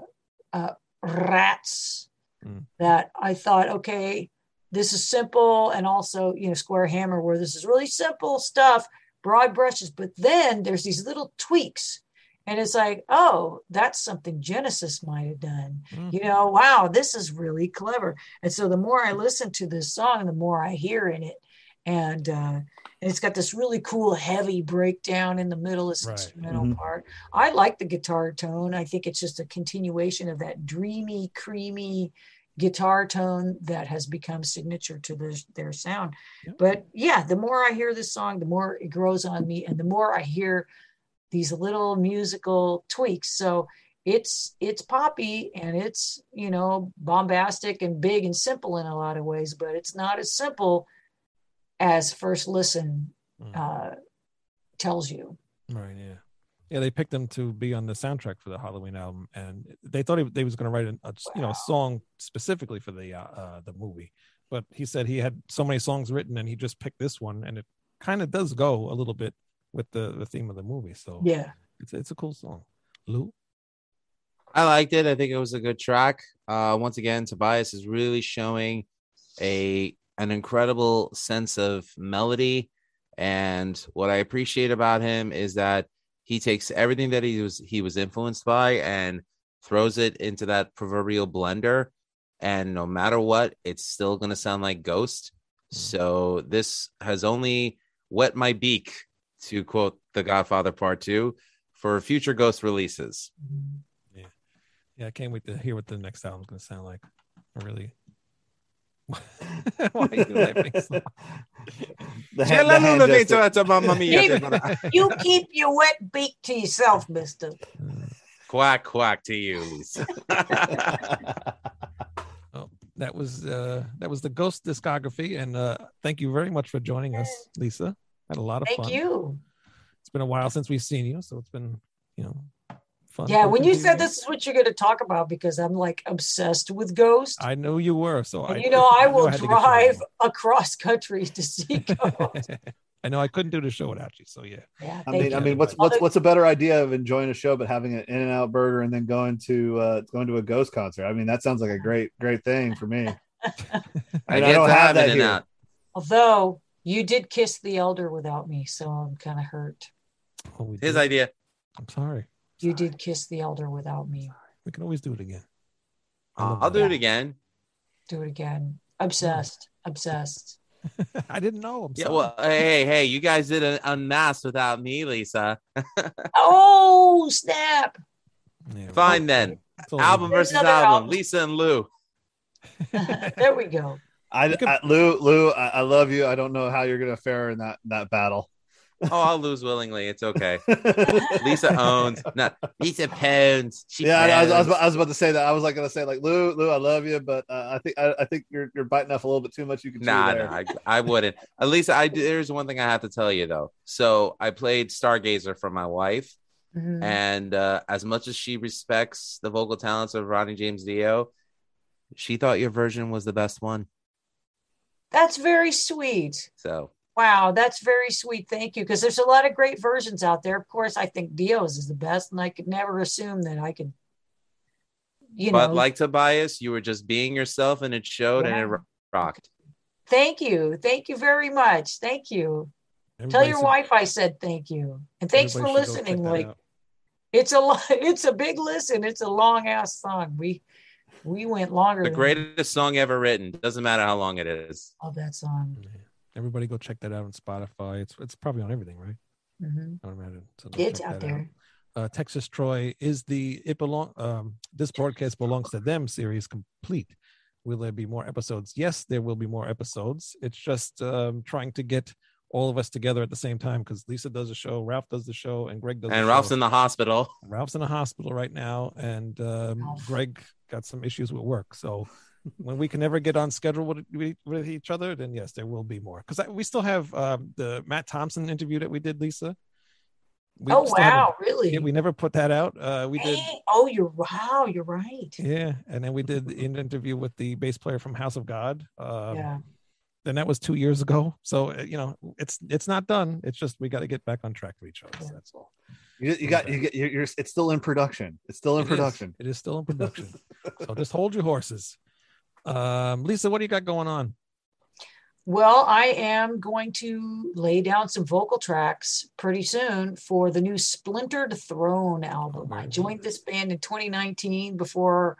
that I thought, okay, this is simple. And also, you know, Square Hammer, where this is really simple stuff, broad brushes. But then there's these little tweaks. And it's like, oh, that's something Genesis might have done. Mm-hmm. You know, wow, this is really clever. And so the more I listen to this song, the more I hear in it. And it's got this really cool heavy breakdown in the middle, this instrumental part. I like the guitar tone. I think it's just a continuation of that dreamy, creamy guitar tone that has become signature to their sound. Yep. But yeah, the more I hear this song, the more it grows on me, and the more I hear these little musical tweaks. So it's poppy and it's, you know, bombastic and big and simple in a lot of ways, but it's not as simple as first listen tells you. Right. Yeah. Yeah, they picked him to be on the soundtrack for the Halloween album, and they thought they was going to write a song specifically for the movie. But he said he had so many songs written, and he just picked this one, and it kind of does go a little bit with the theme of the movie. So yeah, it's a cool song. Lou, I liked it. I think it was a good track. Once again, Tobias is really showing an incredible sense of melody, and what I appreciate about him is that he takes everything that he was influenced by and throws it into that proverbial blender. And no matter what, it's still going to sound like Ghost. So this has only wet my beak, to quote The Godfather Part 2, for future Ghost releases. Yeah. Yeah, I can't wait to hear what the next album's going to sound like. I really... Why are you laughing so much? You keep your wet beak to yourself, mister. Quack, quack to you, Lisa. Well, that was the Ghost discography, and thank you very much for joining us, Lisa. Had a lot of fun. Thank you. It's been a while since we've seen you, so it's been, fun. Yeah, when you said this is what you're going to talk about, because I'm like obsessed with Ghost. I know you were, so I will drive across country to see Ghost. I know I couldn't do the show without you, so yeah. I mean, what's a better idea of enjoying a show but having an In-N-Out burger and then going to a Ghost concert? I mean, that sounds like a great thing for me. I don't have that In-N-Out. Although you did Kiss the Elder without me, so I'm kind of hurt. Oh, his idea. I'm sorry. You did Kiss the Elder without me. We can always do it again. I'll do it again. Do it again. Obsessed. I didn't know. I'm sorry. Yeah, well, hey, you guys did an Unmasked without me, Lisa. Oh, snap. Yeah, fine, then. Album versus album. Lisa and Lou. There we go. Lou, I love you. I don't know how you're going to fare in that battle. Oh, I'll lose willingly. It's okay. Lisa Pounds. I was about to say that. I was going to say Lou, I love you, but I think you're biting off a little bit too much. You can. I wouldn't. Lisa, there's one thing I have to tell you though. So I played Stargazer for my wife, and as much as she respects the vocal talents of Ronnie James Dio, she thought your version was the best one. That's very sweet. So. Wow, that's very sweet. Thank you. Because there's a lot of great versions out there. Of course, I think Dio's is the best, and I could never assume that I could, But like Tobias, you were just being yourself, and it showed, and it rocked. Thank you. Thank you very much. Thank you. Everybody, tell your wife I said thank you. And thanks for listening. It's a big listen. It's a long-ass song. We went longer. The greatest song ever written. Doesn't matter how long it is. I love that song. Yeah. Everybody go check that out on Spotify. It's probably on everything, right? Mm-hmm. I would imagine. So it's out there. Out. Texas Troy is this broadcast belongs to them series complete. Will there be more episodes? Yes, there will be more episodes. It's just trying to get all of us together at the same time, because Lisa does a show, Ralph does the show, and Greg does the show. And Ralph's in the hospital. Ralph's in the hospital right now, and Greg got some issues with work, so... When we can ever get on schedule with each other, then yes, there will be more. Because we still have the Matt Thompson interview that we did, Lisa. Really? Yeah, we never put that out. We did. Oh, you're right. Yeah, and then we did an interview with the bass player from House of God. Then that was 2 years ago. So it's not done. It's just we got to get back on track with each other. Yeah. So that's all. It's still in production. It is still in production. So just hold your horses. Lisa, what do you got going on? Well, I am going to lay down some vocal tracks pretty soon for the new Splintered Throne album. I joined this band in 2019 before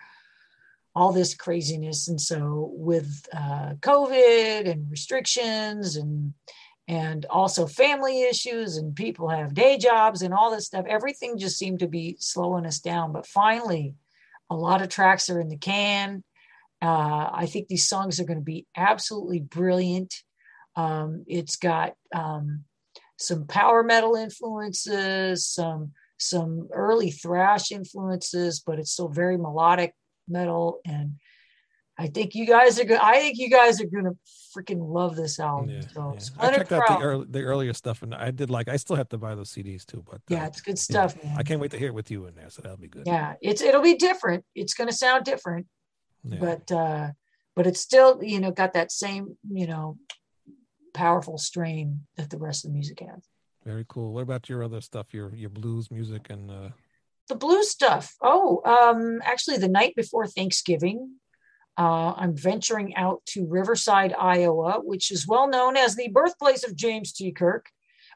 all this craziness, and so with COVID and restrictions and also family issues and people have day jobs and all this stuff, everything just seemed to be slowing us down. But finally, a lot of tracks are in the can. I think these songs are going to be absolutely brilliant. It's got some power metal influences, some early thrash influences, but it's still very melodic metal and I think you guys are gonna freaking love this album. Yeah, so yeah. I checked out the earlier stuff, and I still have to buy those CDs too. But yeah, it's good stuff. Yeah, man. I can't wait to hear it with you in there, so that'll be good. Yeah, it'll be different. It's gonna sound different, yeah. But it's still got that same powerful strain that the rest of the music has. Very cool. What about your other stuff? Your blues music and the blues stuff. Oh, actually, the night before Thanksgiving. I'm venturing out to Riverside, Iowa, which is well known as the birthplace of James T. Kirk.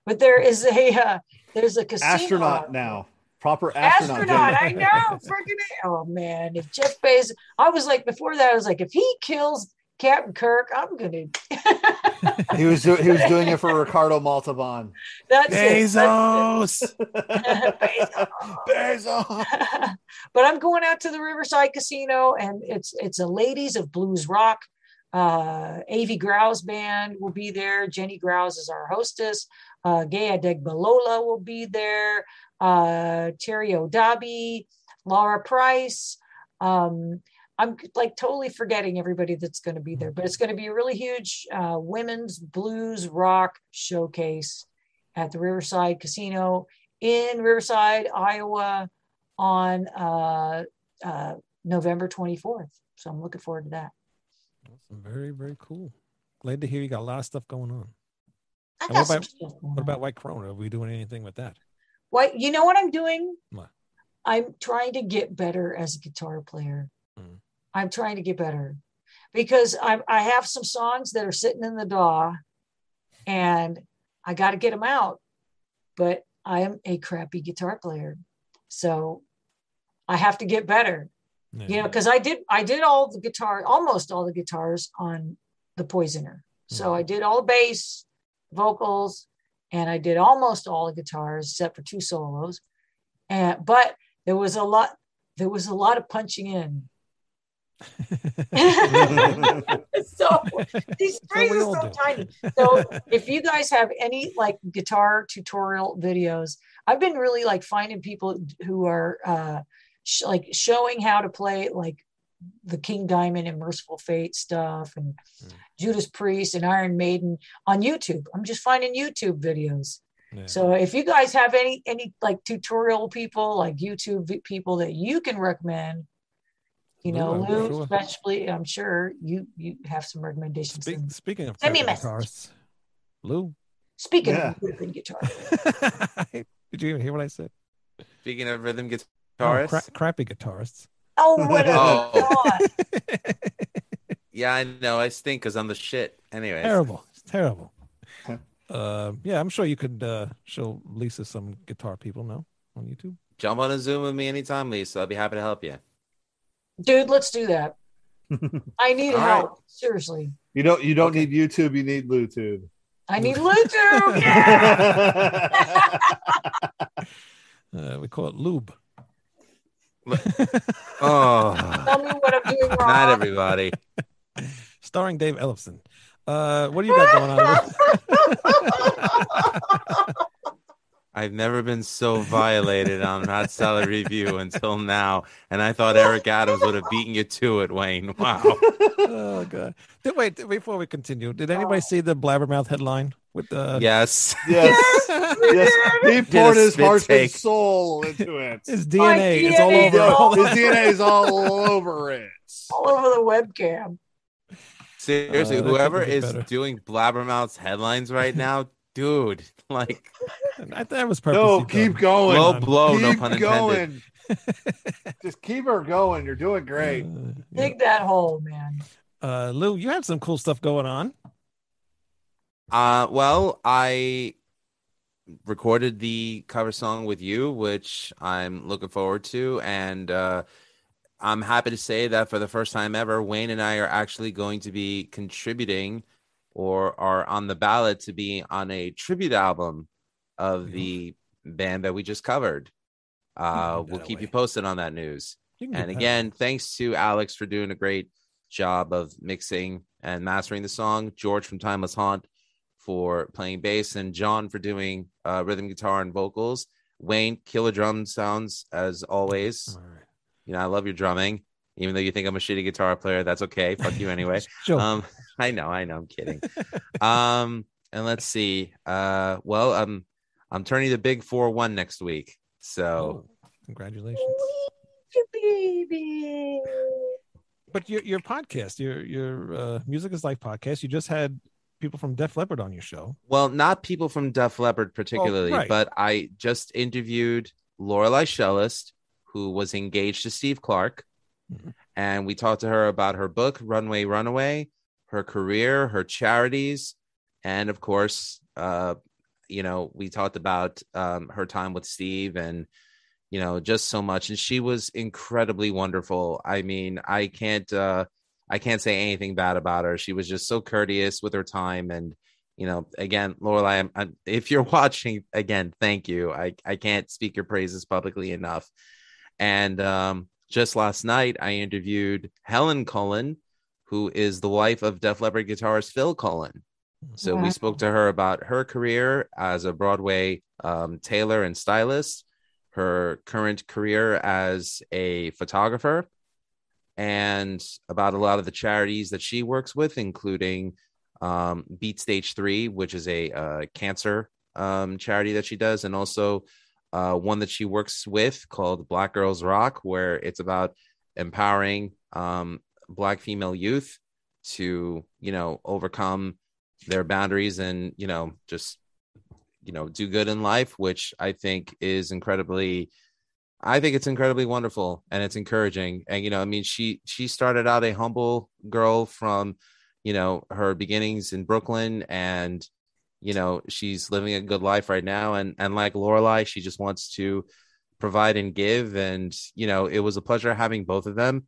But there is there's a casino. Astronaut now. Proper astronaut. I know. Freaking oh man. If Jeff Bezos, before that, I was like, if he kills Captain Kirk, I'm gonna he was doing it for Ricardo Montalban. That's Bezos. Bezos. But I'm going out to the Riverside Casino, and it's a ladies of blues rock. Avi Grau's band will be there. Jenny Graus is our hostess. Gaya Degbalola will be there. Terry O'Dabi, Laura Price. I'm like totally forgetting everybody that's going to be there, but it's going to be a really huge women's blues rock showcase at the Riverside Casino in Riverside, Iowa on November 24th. So I'm looking forward to that. Awesome. Very, very cool. Glad to hear you got a lot of stuff going on. What about White Corona? Are we doing anything with that? What, you know what I'm doing? What? I'm trying to get better as a guitar player. Mm. I'm trying to get better because I have some songs that are sitting in the DAW and I got to get them out, but I am a crappy guitar player. So I have to get better, because I did almost all the guitars on The Poisoner. So I did all the bass, vocals, and I did almost all the guitars except for two solos. But there was a lot of punching in. So these strings are so tiny. So if you guys have any like guitar tutorial videos, I've been really like finding people who are showing how to play like the King Diamond and Merciful Fate stuff and Judas Priest and Iron Maiden on YouTube. I'm just finding YouTube videos. Yeah. So if you guys have any like tutorial people, like YouTube people that you can recommend, Lou, sure. Especially, I'm sure you have some recommendations. Speaking of guitars, Lou. Speaking of rhythm guitar. Did you even hear what I said? Speaking of rhythm guitarists. Oh, crappy guitarists. Oh, what a thought. Yeah, I know. I stink because I'm the shit. Anyway. Terrible. It's terrible. Yeah, I'm sure you could show Lisa some guitar people now on YouTube. Jump on a Zoom with me anytime, Lisa. I'll be happy to help you. Dude, let's do that. I need help. Right. Seriously. You don't need YouTube, you need LouTube. I need LouTube. Yeah! We call it lube. Oh. Tell me what I'm doing wrong. Not everybody. Starring Dave Ellefson. What do you got going on? I've never been so violated on Rat Salad Review until now. And I thought Eric Adams would have beaten you to it, Wayne. Wow. Oh, God. Wait, before we continue, did anybody see the Blabbermouth headline? With the... Yes. Yes. He poured his heart and soul into it. His DNA is all over it. His DNA is all over it. All over the webcam. Seriously, whoever is doing Blabbermouth's headlines right now, dude, like... I thought it was perfect. No, keep going. Low blow, no pun intended. Just keep her going. You're doing great. Dig that hole, man. Lou, you had some cool stuff going on. Well, I recorded the cover song with you, which I'm looking forward to. And I'm happy to say that for the first time ever, Wayne and I are actually going to be contributing or are on the ballot to be on a tribute album of the band that we just covered. We'll keep you posted on that news. And again, thanks to Alex for doing a great job of mixing and mastering the song, George from Timeless Haunt for playing bass, and John for doing rhythm guitar and vocals. Wayne, killer drum sounds as always. All right. I love your drumming. even though you think I'm a shitty guitar player. That's okay. Fuck you anyway. Sure. I know. I'm kidding. And let's see. I'm turning the big 4-1 next week. So congratulations, baby. But your podcast, your Music is Life podcast, you just had people from Def Leppard on your show. Well, not people from Def Leppard particularly, oh, right. But I just interviewed Lorelei Shellist, who was engaged to Steve Clark. Mm-hmm. And we talked to her about her book, Runway Runaway, her career, her charities. And of course, we talked about her time with Steve and, just so much. And she was incredibly wonderful. I mean, I can't say anything bad about her. She was just so courteous with her time. And, again, Lorelei, if you're watching, again, thank you. I can't speak your praises publicly enough. And just last night, I interviewed Helen Cullen, who is the wife of Def Leppard guitarist Phil Cullen. So wow. We spoke to her about her career as a Broadway tailor and stylist, her current career as a photographer, and about a lot of the charities that she works with, including Beat Stage 3, which is a cancer charity that she does, and also one that she works with called Black Girls Rock, where it's about empowering Black female youth to, overcome their boundaries and, do good in life, which I think it's incredibly wonderful, and it's encouraging. And, she started out a humble girl from, her beginnings in Brooklyn, and, she's living a good life right now. And like Lorelei, she just wants to provide and give. And, it was a pleasure having both of them.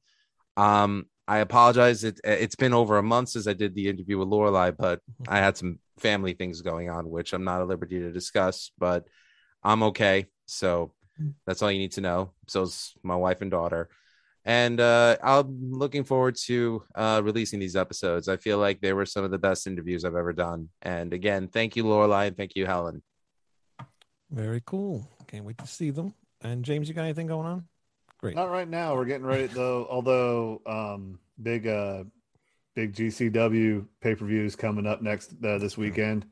I apologize. It's been over a month since I did the interview with Lorelei, but I had some family things going on, which I'm not at liberty to discuss, but I'm okay. So that's all you need to know. So it's my wife and daughter. And I'm looking forward to releasing these episodes. I feel like they were some of the best interviews I've ever done. And again, thank you, Lorelei. And thank you, Helen. Very cool. Can't wait to see them. And James, you got anything going on? Great. Not right now. We're getting ready though. Although big GCW pay-per-view is comoming up next this weekend.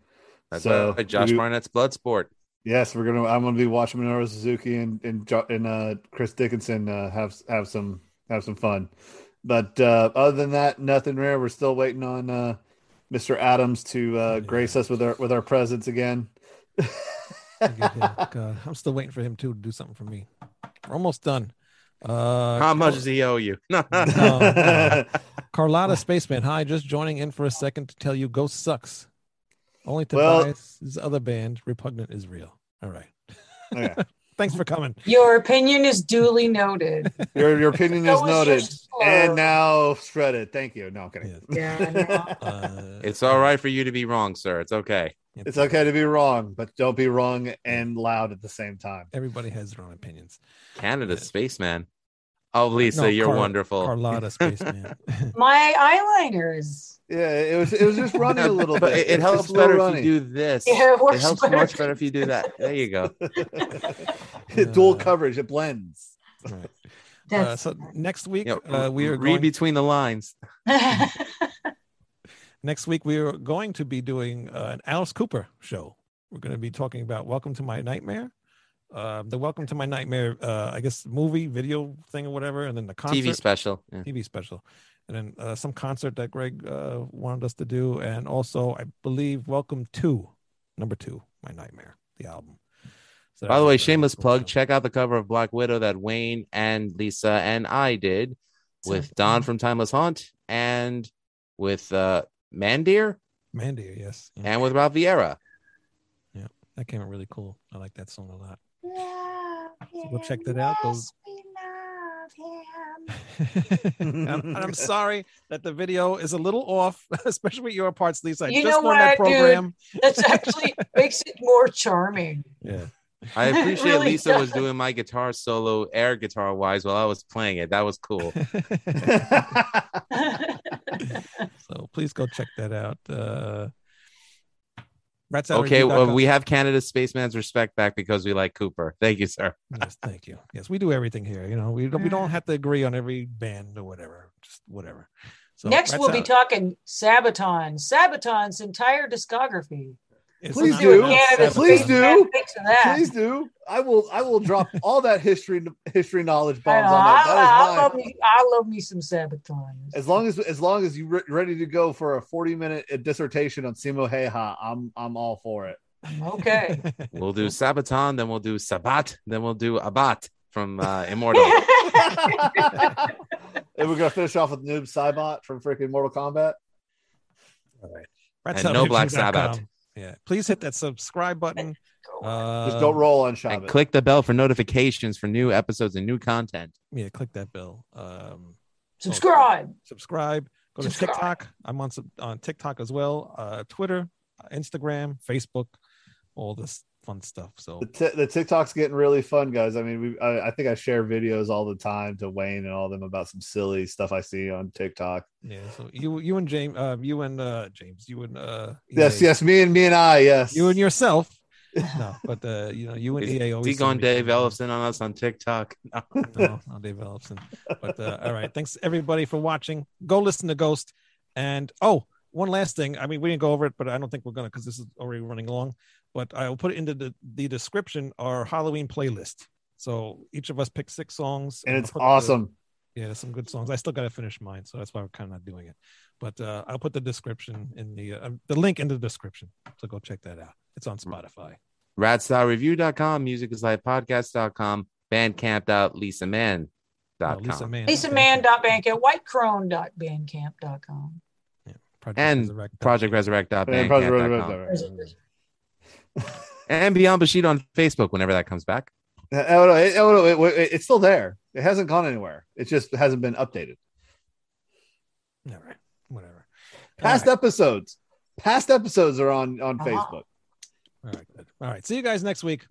That's so Josh Barnett's Bloodsport. Yes, I'm gonna be watching Minoru Suzuki and Chris Dickinson have some fun. But other than that, nothing rare. We're still waiting on Mr. Adams to grace us with our presence again. God, I'm still waiting for him too to do something for me. We're almost done. How much does he owe you? No. Carlotta Spaceman, hi, just joining in for a second to tell you Ghost sucks. Only Tobias' other band, Repugnant, is real. All right. Okay. Thanks for coming. Your opinion is duly noted. Your opinion is noted. And now shred it. Thank you. No, I'm kidding. Yeah. It's all right for you to be wrong, sir. It's okay. It's okay to be wrong, but don't be wrong and loud at the same time. Everybody has their own opinions. Canada Spaceman. Oh, Lisa, you're wonderful. Carlotta Spaceman. My eyeliners. Yeah, it was just running a little bit. It helps better if you do this. Yeah, it helps much better if you do that. There you go. Dual coverage. It blends. Right. So next week, we are read between the lines. Next week, we are going to be doing an Alice Cooper show. We're going to be talking about Welcome to My Nightmare. The Welcome to My Nightmare, I guess, movie, video thing or whatever. And then the concert. TV special. Yeah. TV special. And then some concert that Greg wanted us to do. And also, I believe, Welcome to number 2, My Nightmare, the album. So by the way, shameless plug, check out the cover of Black Widow that Wayne and Lisa and I did with Don from Timeless Haunt and with... Mandir, yes. Yeah. And with Ralph Vier. Yeah, that came out really cool. I like that song a lot. So we'll check that out. And I'm sorry that the video is a little off, especially with your parts, Lisa. Dude, that's actually makes it more charming. Yeah. I appreciate really Lisa does. Was doing my guitar solo air guitar wise while I was playing it. That was cool. So please go check that out. Okay, well, we have Canada's Spaceman's respect back because we like Cooper. Thank you, sir. Yes, thank you. Yes, we do everything here. You know, we don't have to agree on every band or whatever. Just whatever. So, next, we'll be talking Sabaton. Sabaton's entire discography. Please do. Please do. I will drop all that history knowledge bombs on that. I love me some Sabaton. As long as you're ready to go for a 40-minute dissertation on Simo Heha, I'm all for it. Okay. We'll do Sabaton, then we'll do Sabat, then we'll do Abat from Immortal. And we're gonna finish off with Noob Saibot from freaking Mortal Kombat. All right. And no Black Sabbath. Yeah, please hit that subscribe button. Just don't roll on Shabbat. And click the bell for notifications for new episodes and new content. Yeah, click that bell. Subscribe. Go to TikTok. I'm on TikTok as well. Twitter, Instagram, Facebook, all this fun stuff. So the TikTok's getting really fun, guys. I mean, I think I share videos all the time to Wayne and all them about some silly stuff I see on TikTok. Yeah, so you and James, yes, me and I, you and yourself. No, but you know, you and EA always on Dave Ellison on us on TikTok. No, Dave Ellison. But all right, thanks everybody for watching. Go listen to Ghost. And one last thing. I mean, we didn't go over it, but I don't think we're gonna because this is already running long. But I'll put it into the description, our Halloween playlist. So each of us pick 6 songs. And it's awesome. There's some good songs. I still got to finish mine. So that's why we're kind of not doing it. But I'll put the description in the link in the description. So go check that out. It's on Spotify. RatStyleReview.com, MusicIsLifePodcast.com, Bandcamp.LisaMann.com. LisaMann.Bandcamp, WhiteCrone.Bandcamp.com. Yeah, Project Resurrect.bandcamp.com. And Beyond Bashid on Facebook whenever that comes back. It's still there. It hasn't gone anywhere. It just hasn't been updated. All right. Whatever. Past episodes are on Facebook. All right. Good. All right. See you guys next week.